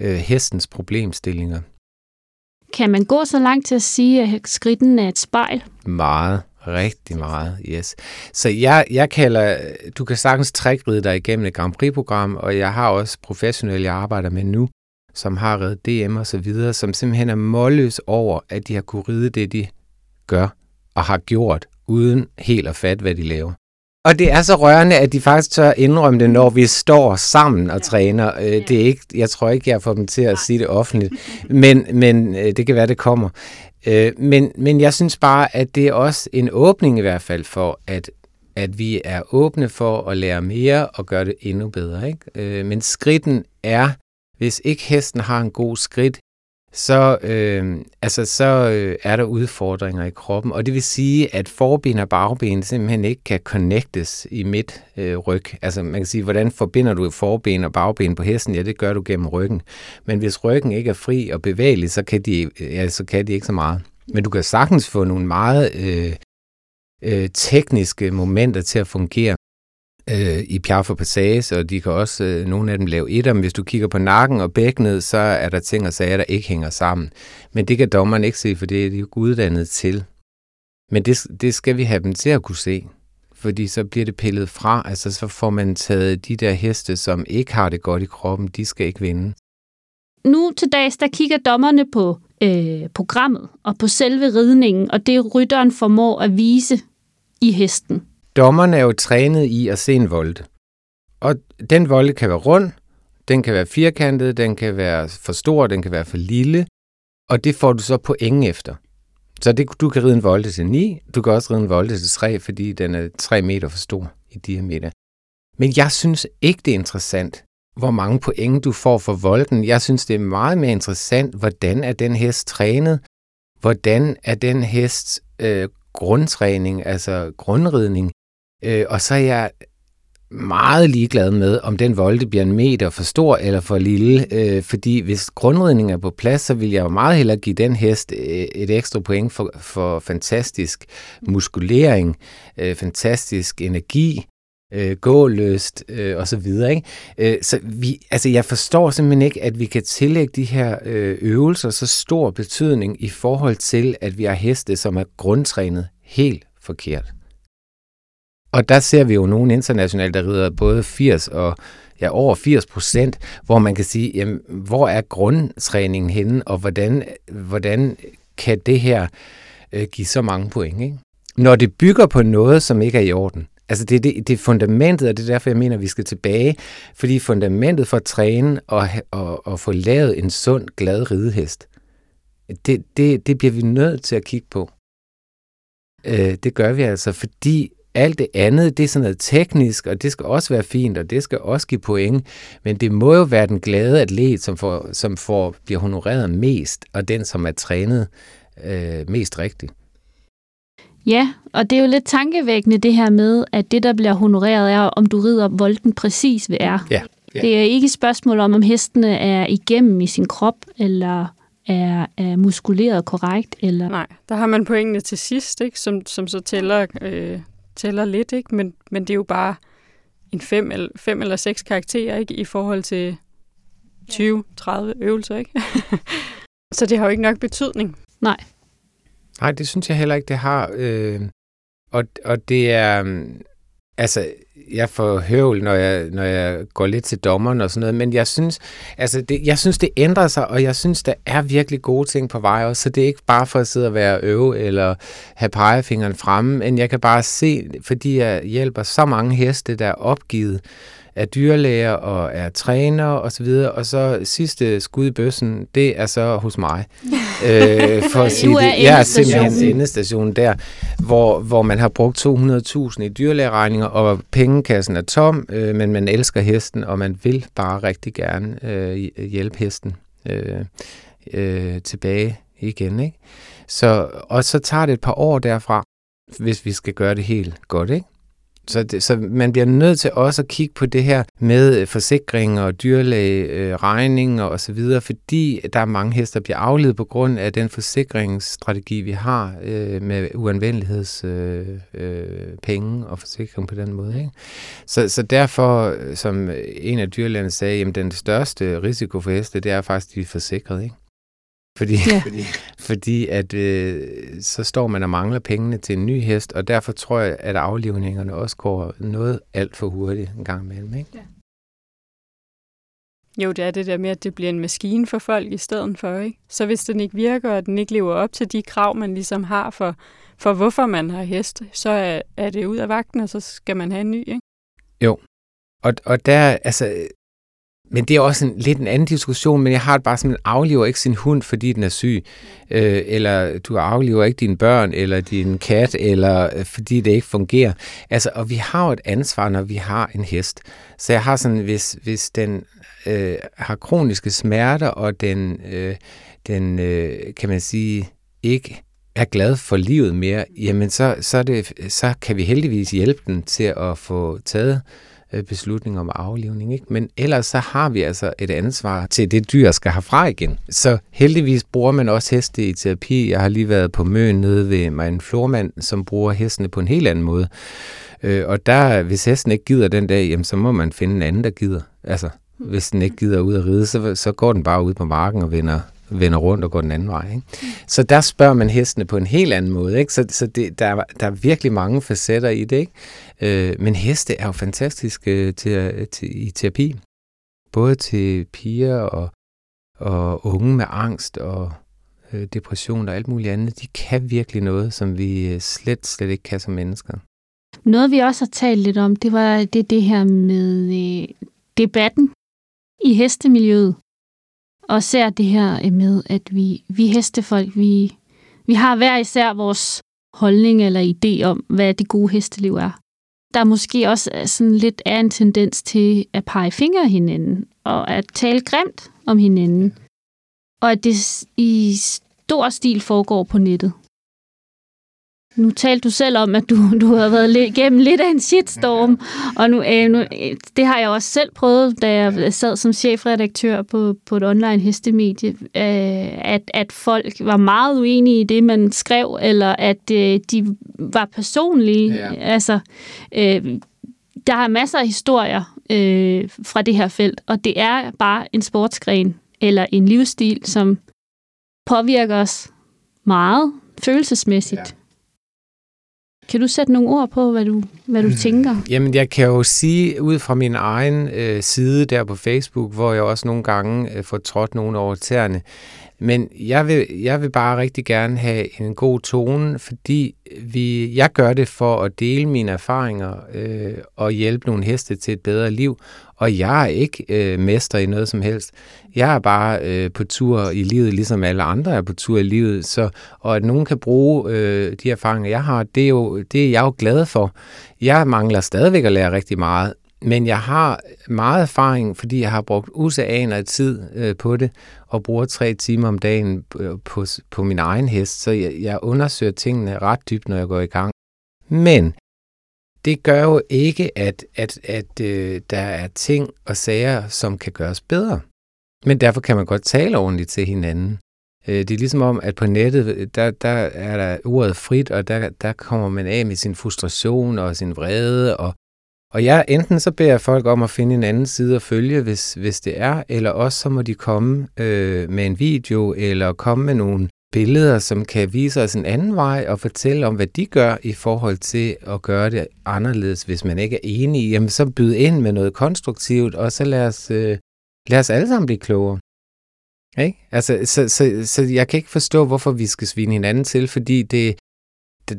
hestens problemstillinger. Kan man gå så langt til at sige, at skridten er et spejl? Meget. Rigtig meget, yes. Så jeg kalder, du kan sagtens trækride dig igennem et Grand Prix-program, og jeg har også professionelle, jeg arbejder med nu, som har reddet DM og så videre, som simpelthen er målløs over, at de har kunnet ride det, de gør og har gjort, uden helt at fatte, hvad de laver. Og det er så rørende, at de faktisk tør indrømme det, når vi står sammen og træner. Det er ikke, jeg tror ikke, jeg får dem til at sige det offentligt, men det kan være, det kommer. Men jeg synes bare, at det er også en åbning i hvert fald for, at vi er åbne for at lære mere og gøre det endnu bedre. Ikke? Men skridten er, hvis ikke hesten har en god skridt, så er der udfordringer i kroppen. Og det vil sige, at forben og bagben simpelthen ikke kan connectes i midtryg. Altså man kan sige, hvordan forbinder du forben og bagben på hesten? Ja, det gør du gennem ryggen. Men hvis ryggen ikke er fri og bevægelig, så kan de ikke så meget. Men du kan sagtens få nogle meget tekniske momenter til at fungere i piaf og passage, og de kan også, nogle af dem, lave etter, men hvis du kigger på nakken og bækkenet, så er der ting og sager, der ikke hænger sammen. Men det kan dommeren ikke se, for det er de jo uddannet til. Men det skal vi have dem til at kunne se, fordi så bliver det pillet fra, altså så får man taget de der heste, som ikke har det godt i kroppen, de skal ikke vinde. Nu til dags, der kigger dommerne på programmet og på selve ridningen, og det rytteren formår at vise i hesten. Dommerne er jo trænet i at se en volte. Og den volte kan være rund, den kan være firkantet, den kan være for stor, den kan være for lille, og det får du så pointen efter. Så du kan ride en volte til 9, du kan også ride en volte til 3, fordi den er 3 meter for stor i diameter. Men jeg synes ikke, det er interessant, hvor mange pointen du får for volten. Jeg synes, det er meget mere interessant, hvordan er den hest trænet, hvordan er den hest grundtræning, altså grundridning. Og så er jeg meget ligeglad med, om den volte bliver en meter for stor eller for lille, fordi hvis grundridningen er på plads, så vil jeg jo meget hellere give den hest et ekstra point for fantastisk muskulering, fantastisk energi, gålyst og så videre, ikke? Så jeg forstår simpelthen ikke, at vi kan tillægge de her øvelser så stor betydning i forhold til, at vi har heste, som er grundtrænet helt forkert. Og der ser vi jo nogen internationalt, der rider både 80 og over 80%, hvor man kan sige, jamen, hvor er grundtræningen henne, og hvordan kan det her give så mange point, ikke? Når det bygger på noget, som ikke er i orden. Altså det er fundamentet, og det er derfor, jeg mener, at vi skal tilbage. Fordi fundamentet for at træne og få lavet en sund, glad ridehest, det bliver vi nødt til at kigge på. Det gør vi altså, fordi alt det andet, det er sådan noget teknisk, og det skal også være fint, og det skal også give point. Men det må jo være den glade atlet, som bliver honoreret mest, og den, som er trænet mest rigtigt. Ja, og det er jo lidt tankevækkende det her med, at det, der bliver honoreret, er, om du rider volten præcis ved er. Ja, ja. Det er ikke et spørgsmål om hestene er igennem i sin krop, eller er muskuleret korrekt. Eller... Nej, der har man pointene til sidst, ikke? Som så tæller lidt, ikke? Men det er jo bare en 5 eller 6 karakterer, ikke? I forhold til 20-30 øvelser, ikke? Så det har jo ikke nok betydning. Nej, det synes jeg heller ikke, det har. Og det er... Altså, jeg får høvl, når jeg går lidt til dommeren og sådan noget, men jeg synes, det ændrer sig, og jeg synes, der er virkelig gode ting på vej også, så det er ikke bare for at sidde og være øve eller have pegefingeren fremme, men jeg kan bare se, fordi jeg hjælper så mange heste, der er opgivet af dyrlæger og er træner og så videre, og så sidste skud i bøssen, det er så hos mig. For at sige det. Jeg er simpelthen endestation der, hvor man har brugt 200.000 i dyrlægeregninger, og pengekassen er tom, men man elsker hesten, og man vil bare rigtig gerne hjælpe hesten tilbage igen, ikke? Så tager det et par år derfra, hvis vi skal gøre det helt godt, ikke? Så man bliver nødt til også at kigge på det her med forsikringer og dyrlægeregninger og så videre, fordi der er mange hester, der bliver afledt på grund af den forsikringsstrategi, vi har med uanvendelighedspenge og forsikring på den måde, ikke? Så derfor, som en af dyrlægerne sagde, jamen, den største risiko for heste, det er faktisk, de er forsikrede, ikke? Fordi så står man og mangler pengene til en ny hest, og derfor tror jeg, at aflivningerne også går noget alt for hurtigt en gang imellem, ikke? Ja. Jo, det er det der med, at det bliver en maskine for folk i stedet for, ikke? Så hvis den ikke virker, og den ikke lever op til de krav, man ligesom har for hvorfor man har hest, så er det ud af vagten, og så skal man have en ny, ikke? Jo, og der, altså... Men det er også lidt en anden diskussion, men jeg har det bare sådan, afliver ikke sin hund, fordi den er syg, eller du afliver ikke dine børn, eller din kat, eller fordi det ikke fungerer. Altså, og vi har jo et ansvar, når vi har en hest. Så jeg har sådan, hvis den har kroniske smerter, og den kan man sige, ikke er glad for livet mere, jamen så kan vi heldigvis hjælpe den til at få taget beslutning om aflivning, ikke? Men ellers så har vi altså et ansvar til det dyr skal herfra igen. Så heldigvis bruger man også heste i terapi. Jeg har lige været på Møn nede ved mig en flormand, som bruger hestene på en helt anden måde. Og der, hvis hesten ikke gider den dag, jamen, så må man finde en anden, der gider. Altså, hvis den ikke gider ud at ride, så går den bare ud på marken og vender rundt og går den anden vej, ikke? Så der spørger man hestene på en helt anden måde, ikke? Så det, der er virkelig mange facetter i det, ikke? Men heste er jo fantastiske i terapi. Både til piger og unge med angst og depression og alt muligt andet. De kan virkelig noget, som vi slet ikke kan som mennesker. Noget vi også har talt lidt om, det var det her med debatten i hestemiljøet. Og ser det her med, at vi hestefolk, vi har hver især vores holdning eller idé om, hvad det gode hesteliv er. Der måske også sådan lidt er en tendens til at pege fingre af hinanden, og at tale grimt om hinanden. Og at det i stor stil foregår på nettet. Nu talte du selv om, at du har været gennem lidt af en shitstorm, og nu, det har jeg også selv prøvet, da jeg sad som chefredaktør på et online hestemedie, at folk var meget uenige i det, man skrev, eller at de var personlige. Ja. Altså, der er masser af historier fra det her felt, og det er bare en sportsgren, eller en livsstil, som påvirker os meget følelsesmæssigt. Ja. Kan du sætte nogle ord på, hvad du tænker? Jamen, jeg kan jo sige ud fra min egen side der på Facebook, hvor jeg også nogle gange får trådt nogle over tæerne. Men jeg vil bare rigtig gerne have en god tone, fordi jeg gør det for at dele mine erfaringer og hjælpe nogle heste til et bedre liv. Og jeg er ikke mester i noget som helst. Jeg er bare på tur i livet, ligesom alle andre er på tur i livet. Så, og at nogen kan bruge de erfaringer, jeg har, det er jeg jo glad for. Jeg mangler stadigvæk at lære rigtig meget. Men jeg har meget erfaring, fordi jeg har brugt usaner af tid på det, og bruger 3 timer om dagen på min egen hest, så jeg undersøger tingene ret dybt, når jeg går i gang. Men det gør jo ikke, at der er ting og sager, som kan gøres bedre. Men derfor kan man godt tale ordentligt til hinanden. Det er ligesom om, at på nettet, der er der ordet frit, og der kommer man af med sin frustration og sin vrede, og jeg enten så beder jeg folk om at finde en anden side at følge, hvis det er, eller også så må de komme med en video, eller komme med nogle billeder, som kan vise os en anden vej, og fortælle om, hvad de gør i forhold til at gøre det anderledes. Hvis man ikke er enig, jamen så byd ind med noget konstruktivt, og så lad os alle sammen blive klogere. Ikke? Altså, så jeg kan ikke forstå, hvorfor vi skal svine hinanden til, fordi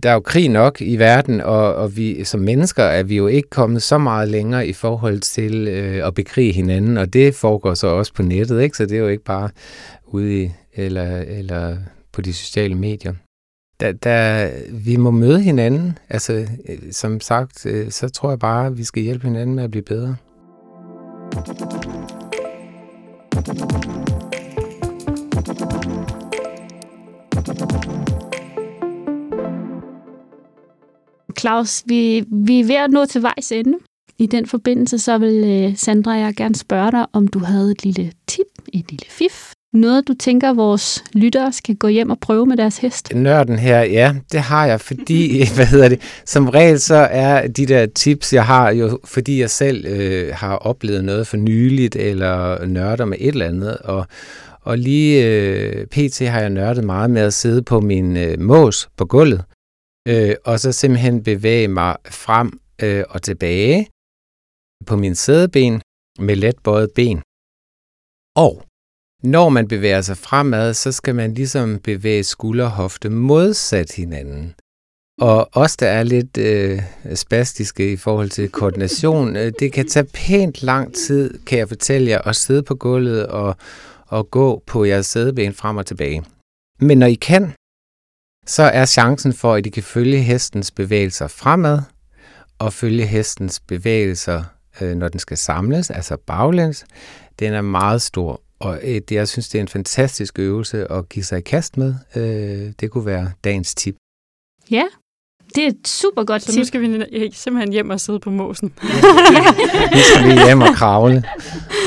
der er jo krig nok i verden, og vi som mennesker er vi jo ikke kommet så meget længere i forhold til at bekrige hinanden, og det foregår så også på nettet, ikke? Så det er jo ikke bare ude i, eller på de sociale medier. Vi må møde hinanden, altså som sagt, så tror jeg bare, at vi skal hjælpe hinanden med at blive bedre. Claus, vi er ved at nå til vejs ende. I den forbindelse, så vil Sandra og jeg gerne spørge dig, om du havde et lille tip, et lille fif. Noget, du tænker, vores lyttere skal gå hjem og prøve med deres hest? Nørden her, ja, det har jeg, fordi, som regel så er de der tips, jeg har jo, fordi jeg selv har oplevet noget for nyligt, eller nørder med et eller andet, og lige pt. Har jeg nørdet meget med at sidde på min mås på gulvet, og så simpelthen bevæge mig frem og tilbage på min sædeben med let bøjet ben. Og når man bevæger sig fremad, så skal man ligesom bevæge skulder og hofte modsat hinanden. Og os, der er lidt spastiske i forhold til koordination, det kan tage pænt lang tid, kan jeg fortælle jer, at sidde på gulvet og gå på jeres sædeben frem og tilbage. Men når I kan, så er chancen for, at I kan følge hestens bevægelser fremad, og følge hestens bevægelser, når den skal samles, altså baglæns, den er meget stor. Og jeg synes, det er en fantastisk øvelse at give sig i kast med. Det kunne være dagens tip. Ja, det er et super godt tip. Så nu skal vi simpelthen hjem og sidde på måsen. Nu skal vi hjem og kravle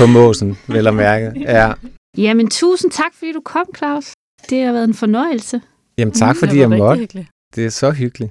på måsen, vel at mærke. Ja. Jamen, tusind tak, fordi du kom, Claus. Det har været en fornøjelse. Jamen tak, fordi jeg måtte. Hyggeligt. Det er så hyggeligt.